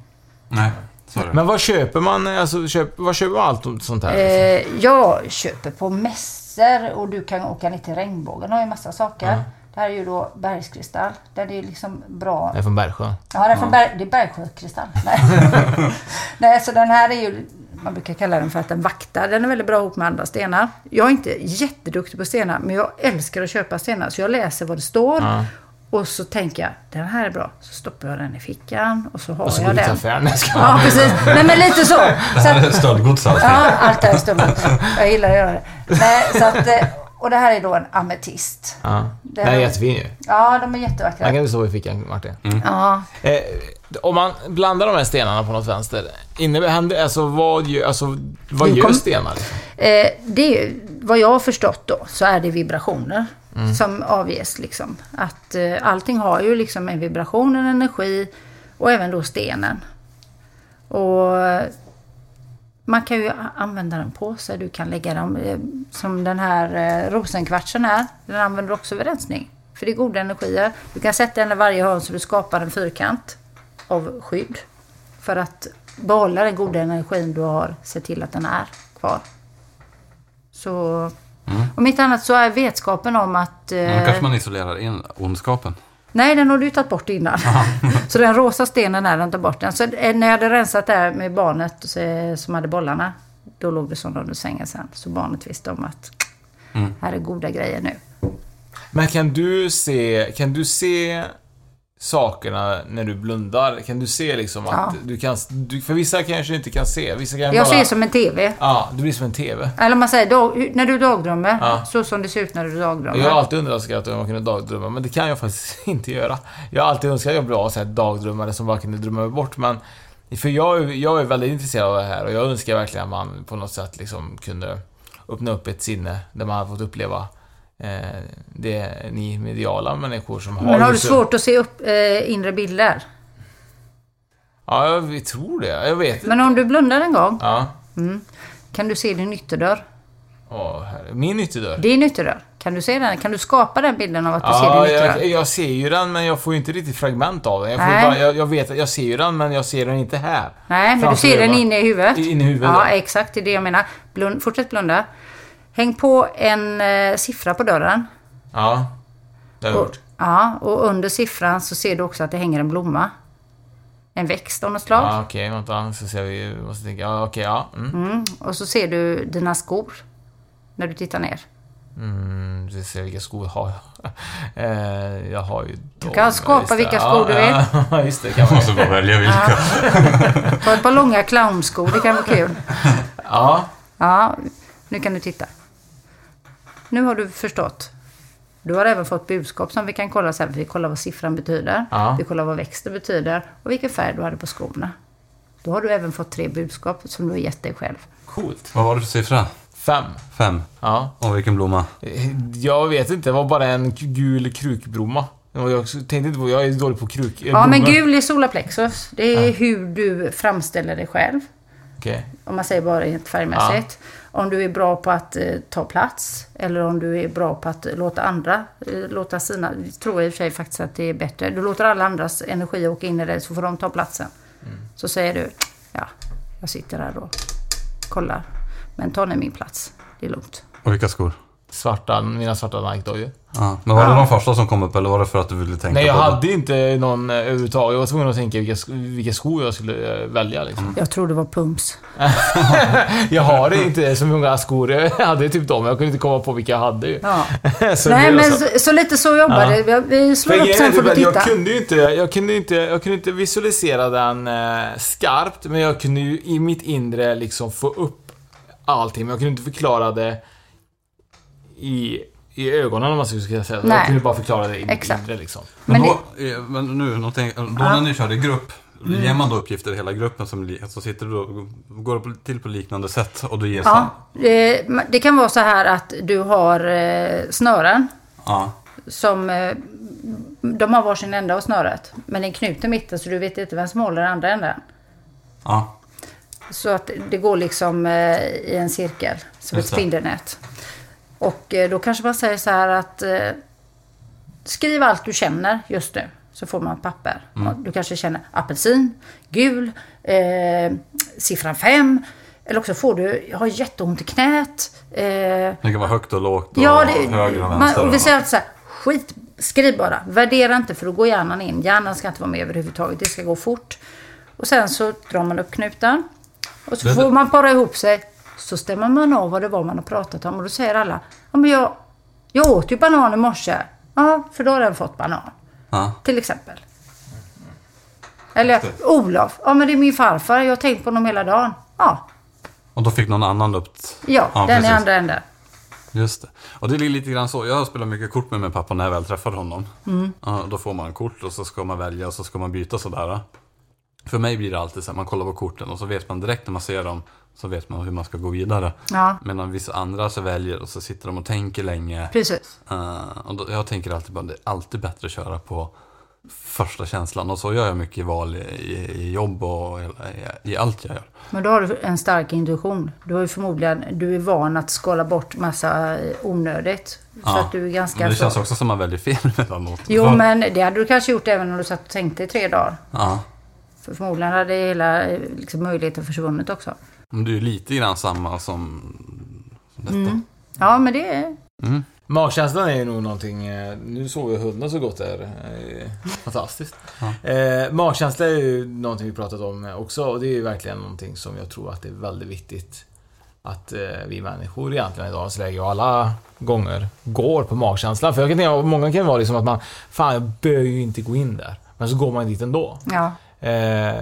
Nej, så är det. Men vad köper man? Alltså, köp, vad köper man allt sånt här? Eh, jag köper på mässor och du kan åka ner till regnbågen. Har ju massa saker. Mm. Det här är ju då bergskristall. Där det är liksom bra. Det är från Bergsjö. Ja, det är från Ber- det är Bergsjökristall. Nej. Nej, så den här är ju, man brukar kalla den för att den vaktar. Den är väldigt bra ihop med andra stenar. Jag är inte jätteduktig på stenar, men jag älskar att köpa stenar. Så jag läser vad det står. Ja. Och så tänker jag, den här är bra. Så stoppar jag den i fickan och så har och så jag den. Och så går du till Ja, precis. Nej, men lite så. Det här är stöldgods alltså. Ja, allt det här är stöldgods. Jag gillar att göra det. Nej, så att... Och det här är då en ametist. Ja. Den här är jättefin ju. Ja, de är jättevackra. Man kan ju så vi fick en, Martin. Mm. Ja. Eh, om man blandar de här stenarna på något vänster, innebär, alltså vad gör, alltså, vad gör kom, stenar? Eh, det är, vad jag har förstått då, så är det vibrationer mm. som avges. Liksom. Att, eh, allting har ju liksom en vibration, en energi och även då stenen. Och man kan ju använda den på sig. Du kan lägga dem som den här rosenkvartsen här. Den använder också vid rensning. För det är goda energier. Du kan sätta den i varje hörn så du skapar en fyrkant av skydd. För att behålla den goda energin du har. Se till att den är kvar. Så... Mm. Om inte annat så är vetskapen om att... Eh, men kanske man isolerar in ondskapen. Nej, den har du tagit bort innan. Så den rosa stenen är den tar bort den. Så när jag hade rensat där med barnet så, som hade bollarna, då låg det som under sängen sen. Så barnet visste om att mm. här är goda grejer nu. Men kan du se, kan du se sakerna när du blundar? Kan du se liksom att ja. du kan... Du, för vissa kanske inte kan se. Vissa kan jag bara, ser som en tv. Ja, du blir som en tv. Eller man säger, dag, när du dagdrömmer. Ja. Så som det ser ut när du dagdrömmer. Jag har alltid undrat att jag kunde dagdrömma. Men det kan jag faktiskt inte göra. Jag har alltid önskat att jag bra så här dagdrömmare som bara kunde drömma bort. Men för jag, jag är väldigt intresserad av det här. Och jag önskar verkligen att man på något sätt liksom kunde öppna upp ett sinne. Där man hade fått uppleva... det är ni mediala människor som har... Men har du svårt att se upp eh, inre bilder? Ja, jag tror det. Jag vet Men om inte. Du blundar en gång ja. mm, kan du se din ytterdörr? Åh, herre. Min ytterdörr? Din ytterdörr. Kan du se den? Kan du skapa den bilden av att du ja, ser din ytterdörr? Jag, jag ser ju den men jag får ju inte riktigt fragment av den. Jag, får bara, jag, jag vet att jag ser ju den men jag ser den inte här. Nej, men framför du ser den bara, inne i huvudet. Inne i huvudet. Ja, då. Exakt. Det är det jag menar. Blund, fortsätt blunda. Häng på en eh, siffra på dörren. Ja, det har jag gjort. Ja, och under siffran så ser du också att det hänger en blomma. En växt av något slag. Ja, okej, okay, vänta. Så ser vi, måste tänka, ja, okej, okay, ja. Mm. Mm, och så ser du dina skor när du tittar ner. Mm, så ser jag vilka skor jag har. eh, jag har ju... Du kan skapa vilka skor du vill. Ja, just det. Kan man också bara välja vilka. Ta ett par långa clownskor, det kan vara kul. Ja. Ja, nu kan du titta. Nu har du förstått. Du har även fått budskap som vi kan kolla så här. Vi kollar vad siffran betyder. Ja. Vi kollar vad växten betyder. Och vilken färg du hade på skorna. Då har du även fått tre budskap som du har gett dig själv. Coolt. Vad var det för siffra? Fem. Fem. Ja. Och vilken blomma? Jag vet inte. Det var bara en gul krukblomma. Jag tänkte inte på, jag är dålig på kruk. Ja, blommor. Men gul är solarplexus. Det är ja. hur du framställer dig själv. Okay. Om man säger bara helt färgmässigt. Ja. Om du är bra på att eh, ta plats eller om du är bra på att låta andra eh, låta sina, tror jag i och för sig faktiskt att det är bättre. Du låter alla andras energi åka in i dig så får de ta platsen. Mm. Så säger du, ja, jag sitter där och kollar. Men ta ner min plats, det är lugnt. Och vilka skor? Svarta, mina svarta Nike då ju. Ja. Men var det ja. de första som kom upp eller var det för att du ville tänka? Nej, jag på hade det? inte någon överhuvudtaget. Jag var tvungen att tänka vilka, vilka skor jag skulle välja liksom. Mm. Jag tror det var pumps. Jag har inte så många skor. Jag hade typ dem, jag kunde inte komma på vilka jag hade ju. Ja. Nej, men så, så lite så jobbade ja. Vi slår upp sen för att titta. Jag kunde ju inte, jag kunde inte, jag kunde inte visualisera den eh, skarpt. Men jag kunde ju i mitt inre liksom få upp allting. Men jag kunde inte förklara det i i ögonen om man skulle säga. Nej. Jag kunde bara förklara det i det liksom. Men, men, då, det... men nu någonting då ah. när ni körde i grupp mm. ger man då uppgifter i hela gruppen som så sitter du då, går det till på liknande sätt och du ger ja. det, det kan vara så här att du har eh, snören. Ja. Som eh, de har varsin ända av snöret, men den knuter mitten så du vet inte vem som håller den andra änden. Ja. Så att det går liksom eh, i en cirkel som ett spindelnät. Och då kanske man säger så här att eh, skriv allt du känner just nu så får man papper. Mm. Du kanske känner apelsin, gul, eh, siffran fem eller också får du, jag har jätteont i knät. Eh, det kan vara högt och lågt och ja, det, höger och vänster. Man, och vi säger så här, skit, skriv bara. Värdera inte för då går hjärnan in. Hjärnan ska inte vara med överhuvudtaget, det ska gå fort. Och sen så drar man upp knutan och så det, får man para ihop sig. Så stämmer man av vad det var man har pratat om. Och då säger alla, ja, men jag, jag åt ju banan i morse. Ja, för då har den fått banan. Ja. Till exempel. Eller Olof, ja men det är min farfar. Jag har tänkt på honom hela dagen. Ja. Och då fick någon annan upp. Ja, ja, den är andra änden. Just det. Och det är lite grann så. Jag har spelat mycket kort med min pappa när jag väl träffade honom. Mm. Ja, då får man kort och så ska man välja och så ska man byta sådär. För mig blir det alltid så här, man kollar på korten och så vet man direkt när man ser dem så vet man hur man ska gå vidare. Ja. Medan vissa andra så väljer och så sitter de och tänker länge. Precis. Uh, och då, jag tänker alltid bara, det är alltid bättre att köra på första känslan, och så gör jag mycket val i, i jobb och i, i allt jag gör. Men då har du en stark intuition. Du har ju förmodligen, du är van att skala bort massa onödigt. Ja, så att du är ganska men det känns så... också som man väldigt fel mellanåt. Jo, Var... men det hade du kanske gjort även om du satt och tänkte i tre dagar. Ja. För förmodligen hade hela liksom, möjligheten försvunnit också. Men det är ju lite grann samma som, som detta. Mm. Ja, men det är... Mm. Magkänslan är ju nog någonting. Nu såg jag hunden så gott där. Fantastiskt. Ja. eh, Magkänsla är ju någonting vi pratat om också. Och det är ju verkligen någonting som jag tror att det är väldigt viktigt att eh, vi människor egentligen i dagens läge och alla gånger går på magkänslan. För jag kan tänka, många kan vara liksom att man, fan jag bör ju inte gå in där, men så går man dit ändå. Ja. Eh,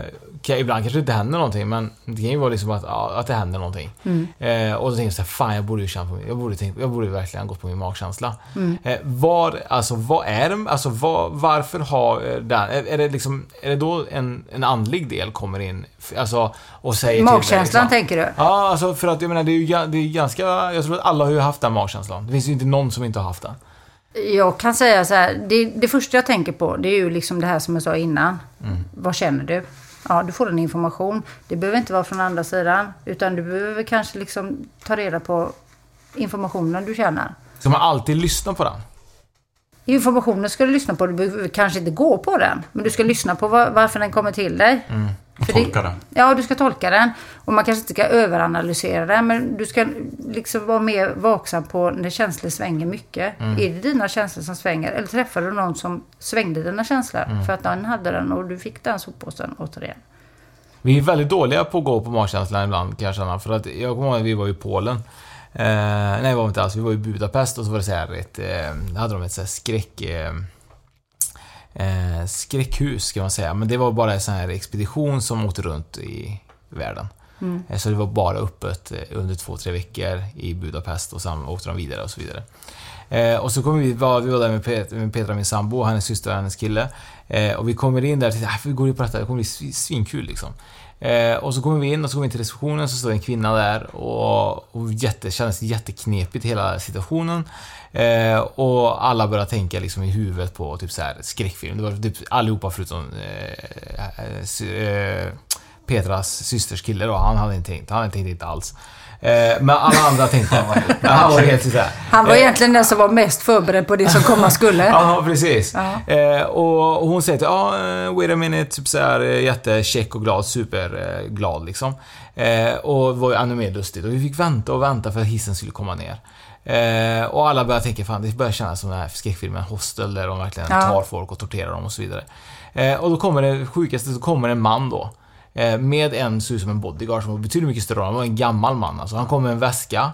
kan, ibland kanske det inte händer någonting, men det kan ju vara liksom att, ja, att det händer någonting. Mm. eh, Och så tänker jag såhär, fan jag borde ju känna på mig, jag borde, tänka, jag borde verkligen gått på min magkänsla. Mm. eh, var, alltså, vad är det alltså, var, varför har den, är, är det liksom, är det då en, en andlig del kommer in alltså, och säger magkänslan till mig, liksom, tänker du? Ja, alltså, för att jag menar, det är ju det är ganska, jag tror att alla har ju haft den magkänslan. Det finns ju inte någon som inte har haft den. Jag kan säga så här, det, det första jag tänker på, det är ju liksom det här som jag sa innan. Mm. Vad känner du? Ja, du får en information. Det behöver inte vara från andra sidan, utan du behöver kanske liksom ta reda på informationen du känner. Ska man alltid lyssna på den? Informationen ska du lyssna på, du behöver kanske inte gå på den, men du ska lyssna på var, varför den kommer till dig. Mm. Och för tolka det, den. Ja, du ska tolka den. Och man kanske inte ska överanalysera den, men du ska liksom vara mer vaksam på när känslor svänger mycket. Mm. Är det dina känslor som svänger? Eller träffar du någon som svängde dina känslor? Mm. För att den hade den och du fick den soppåsen återigen. Vi är väldigt dåliga på att gå på magkänslan ibland, kan jag känna. För att jag kommer ihåg att vi var i Polen. Eh, nej, det var inte alls. Vi var i Budapest och så var det så här ett... Eh, hade de ett så här skräck... Eh, Eh, skräckhus kan man säga, men det var bara en sån här expedition som åkte runt i världen. Mm. eh, så det var bara öppet under två, tre veckor i Budapest och sen åkte de vidare och så vidare. Eh, och så kom vi, vi var där med, Pet, med Petra, min sambo, hennes syster och hennes kille, eh, och vi kommer in där och tänkte, vi går ju på detta, det kommer bli svinkul liksom. Eh, och så kommer vi in och så går vi in till receptionen, så står en kvinna där och, och jätte, kändes jätteknepigt hela situationen, eh, och alla börjar tänka liksom i huvudet på typ så här skräckfilm. Det var typ allihopa förutom eh, sy, eh, Petras systers kille då, han hade inte tänkt, han hade tänkt inte alls. Men alla andra tänkte han var helt så här. Han var egentligen den som var mest förberedd på det som komma skulle. Ja, precis. Uh-huh. Och hon säger ja, oh, wait a minute, typ så här jättecheck och glad, superglad liksom. Och det var ju ännu mer lustigt. Och vi fick vänta och vänta för att hissen skulle komma ner. Eh, och alla börjar tänka, fan det börjar kännas som den här skräckfilmen Hostel, där de verkligen ja. tar folk och torterar dem och så vidare. Eh, och då kommer det sjukaste, så kommer en man då med en ser ut som en bodyguard som var betydligt mycket större. Han var en gammal man alltså. Han kom med en väska,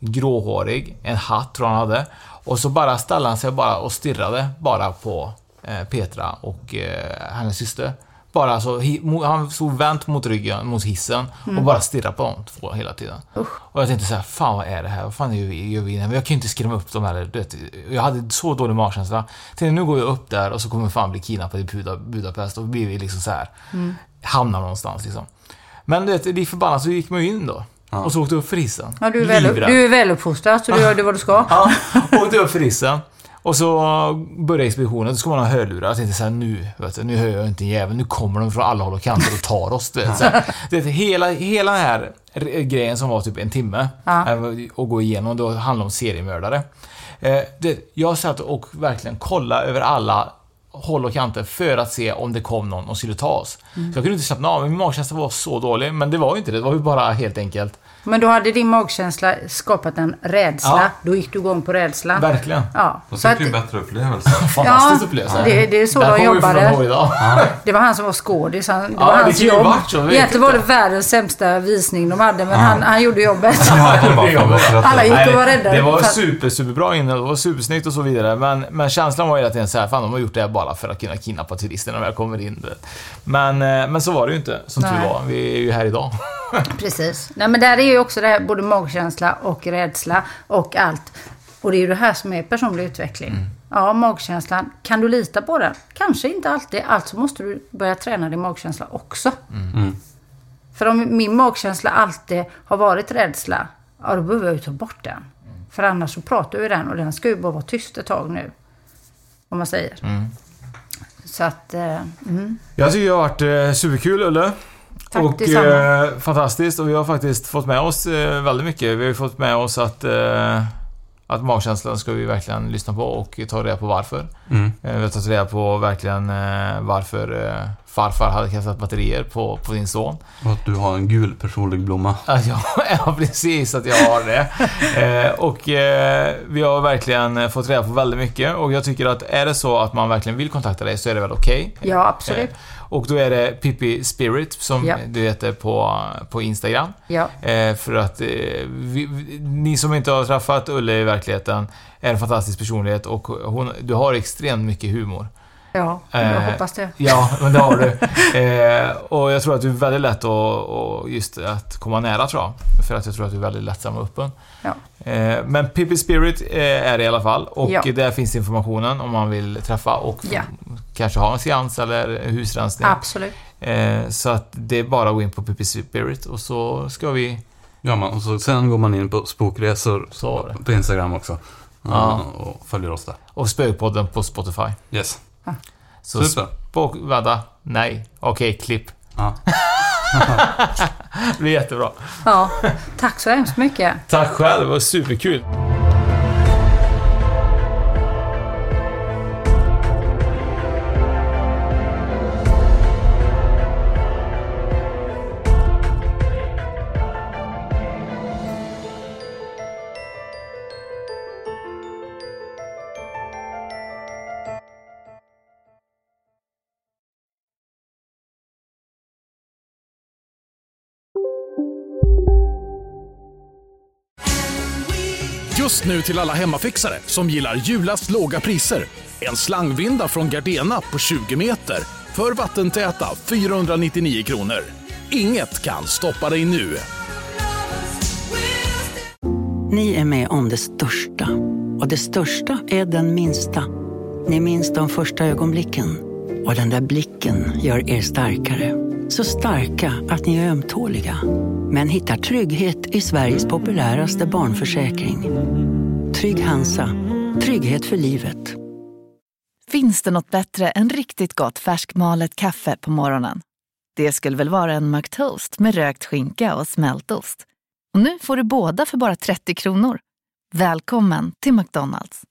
gråhårig, en hatt tror han hade, och så bara ställde han sig bara och stirrade bara på eh, Petra och eh, hennes syster. Bara alltså, hi- han såg vänt mot ryggen, mot hissen, mm. och bara stirrade på dem två hela tiden. Usch. Och jag tänkte så här, fan vad är det här? Vad fan gör vi? Gör vi men jag kan ju inte skrämma upp dem här. Du vet, jag hade så dålig magkänsla. Tänkte, nu går jag upp där och så kommer fan bli kidnappad i Budapest och blir vi liksom så här. Mm. Hamnar någonstans liksom. Men du vet, det är förbannat, så gick man ju in då. Ja. Och så åkte upp för hissen. Ja, du är väl, du är väl uppfostrad, så du gör det vad du ska. Ja, åkte upp för hissen. Och så började expeditionen, så ska man ha hörlurar. Jag tänkte så här, nu, vet du, nu hör jag inte en jävel. Nu kommer de från alla håll och kanter och tar oss. Du vet, så här. Det, hela, hela den här grejen som var typ en timme att gå igenom, då handlar om seriemördare. Eh, det, jag satt och verkligen kollade över alla håll och kanter för att se om det kom någon och skulle ta oss. Mm. Så jag kunde inte slappna av, min magkänsla var så dålig, men det var ju inte det, det var ju bara helt enkelt. Men då hade din magkänsla skapat en rädsla. Ja. Då gick du igång på rädslan. Verkligen. Ja. Då fick du en bättre upplevelse. Fantastiskt ja, upplevelse. Det, det är så där de jobbade. Ja. Det var han som var skådis. Han, det ja, var hans det jobb. Match, egentligen var det världens sämsta visning de hade, men ja. han, han gjorde jobbet. Ja, det jobbet. Alla gick och var rädda. Det var super, superbra inne. Det var supersnyggt och så vidare. Men, men känslan var ju att så här, fan, de har gjort det här bara för att kunna kidnappa turisterna när jag kommer in. Men, men så var det ju inte, som Nej. tur var. Vi är ju här idag. Precis. Nej, men där är ju också det här, både magkänsla och rädsla och allt. Och det är ju det här som är personlig utveckling. Mm. Ja, magkänslan. Kan du lita på den? Kanske inte alltid. Alltså måste du börja träna din magkänsla också. Mm. För om min magkänsla alltid har varit rädsla, ja, då behöver jag ju ta bort den. Mm. För annars så pratar jag ju den och den ska ju bara vara tyst ett tag nu. Om man säger. Mm. Så att, mm. Jag tycker det har varit superkul, Ulle. Tack, och eh, fantastiskt. Och vi har faktiskt fått med oss eh, väldigt mycket. Vi har fått med oss att, eh, att magkänslan ska vi verkligen lyssna på och ta reda på varför. Mm. Eh, vi har tagit reda på verkligen eh, varför eh, farfar hade kastat batterier på, på din son. Och att du har en gul personlig blomma. Ja, ja, precis att jag har det. eh, och eh, vi har verkligen fått reda på väldigt mycket. Och jag tycker att är det så att man verkligen vill kontakta dig så är det väl okej. Okay. Ja, absolut. Eh, Och då är det Pippi Spirit som ja. du heter på, på Instagram. Ja. Eh, för att eh, vi, ni som inte har träffat Ulle i verkligheten är en fantastisk personlighet och hon, du har extremt mycket humor. Ja, jag hoppas det. Eh, ja, men det har du. Eh, och jag tror att du är väldigt lätt att, och just att komma nära, tror jag. För att jag tror att du är väldigt lättsam och öppen. Ja. Eh, men Pippi Spirit eh, är det i alla fall. Och ja. där finns informationen om man vill träffa och ja. kanske ha en seans eller husrensning. Absolut. Eh, så att det är bara att gå in på Pippi Spirit och så ska vi... Ja, man, och så, sen går man in på Spökresor på Instagram också. Mm, ja. Och följer oss där. Och Spökpodden på Spotify. Yes. Ah. Så spåk, vänta, nej, okej, okay, klipp ah. Det blir jättebra. Ja, tack så hemskt mycket. Tack själv, det var superkul. Just nu till alla hemmafixare som gillar julast låga priser. En slangvinda från Gardena på tjugo meter för vattentäta fyrahundranittionio kronor. Inget kan stoppa dig nu. Ni är med om det största. Och det största är den minsta. Ni minns de första ögonblicken. Och den där blicken gör er starkare. Så starka att ni är ömtåliga. Men hittar trygghet i Sveriges populäraste barnförsäkring. Trygg Hansa. Trygghet för livet. Finns det något bättre än riktigt gott färskmalet kaffe på morgonen? Det skulle väl vara en McToast med rökt skinka och smältost. Och nu får du båda för bara trettio kronor. Välkommen till McDonalds.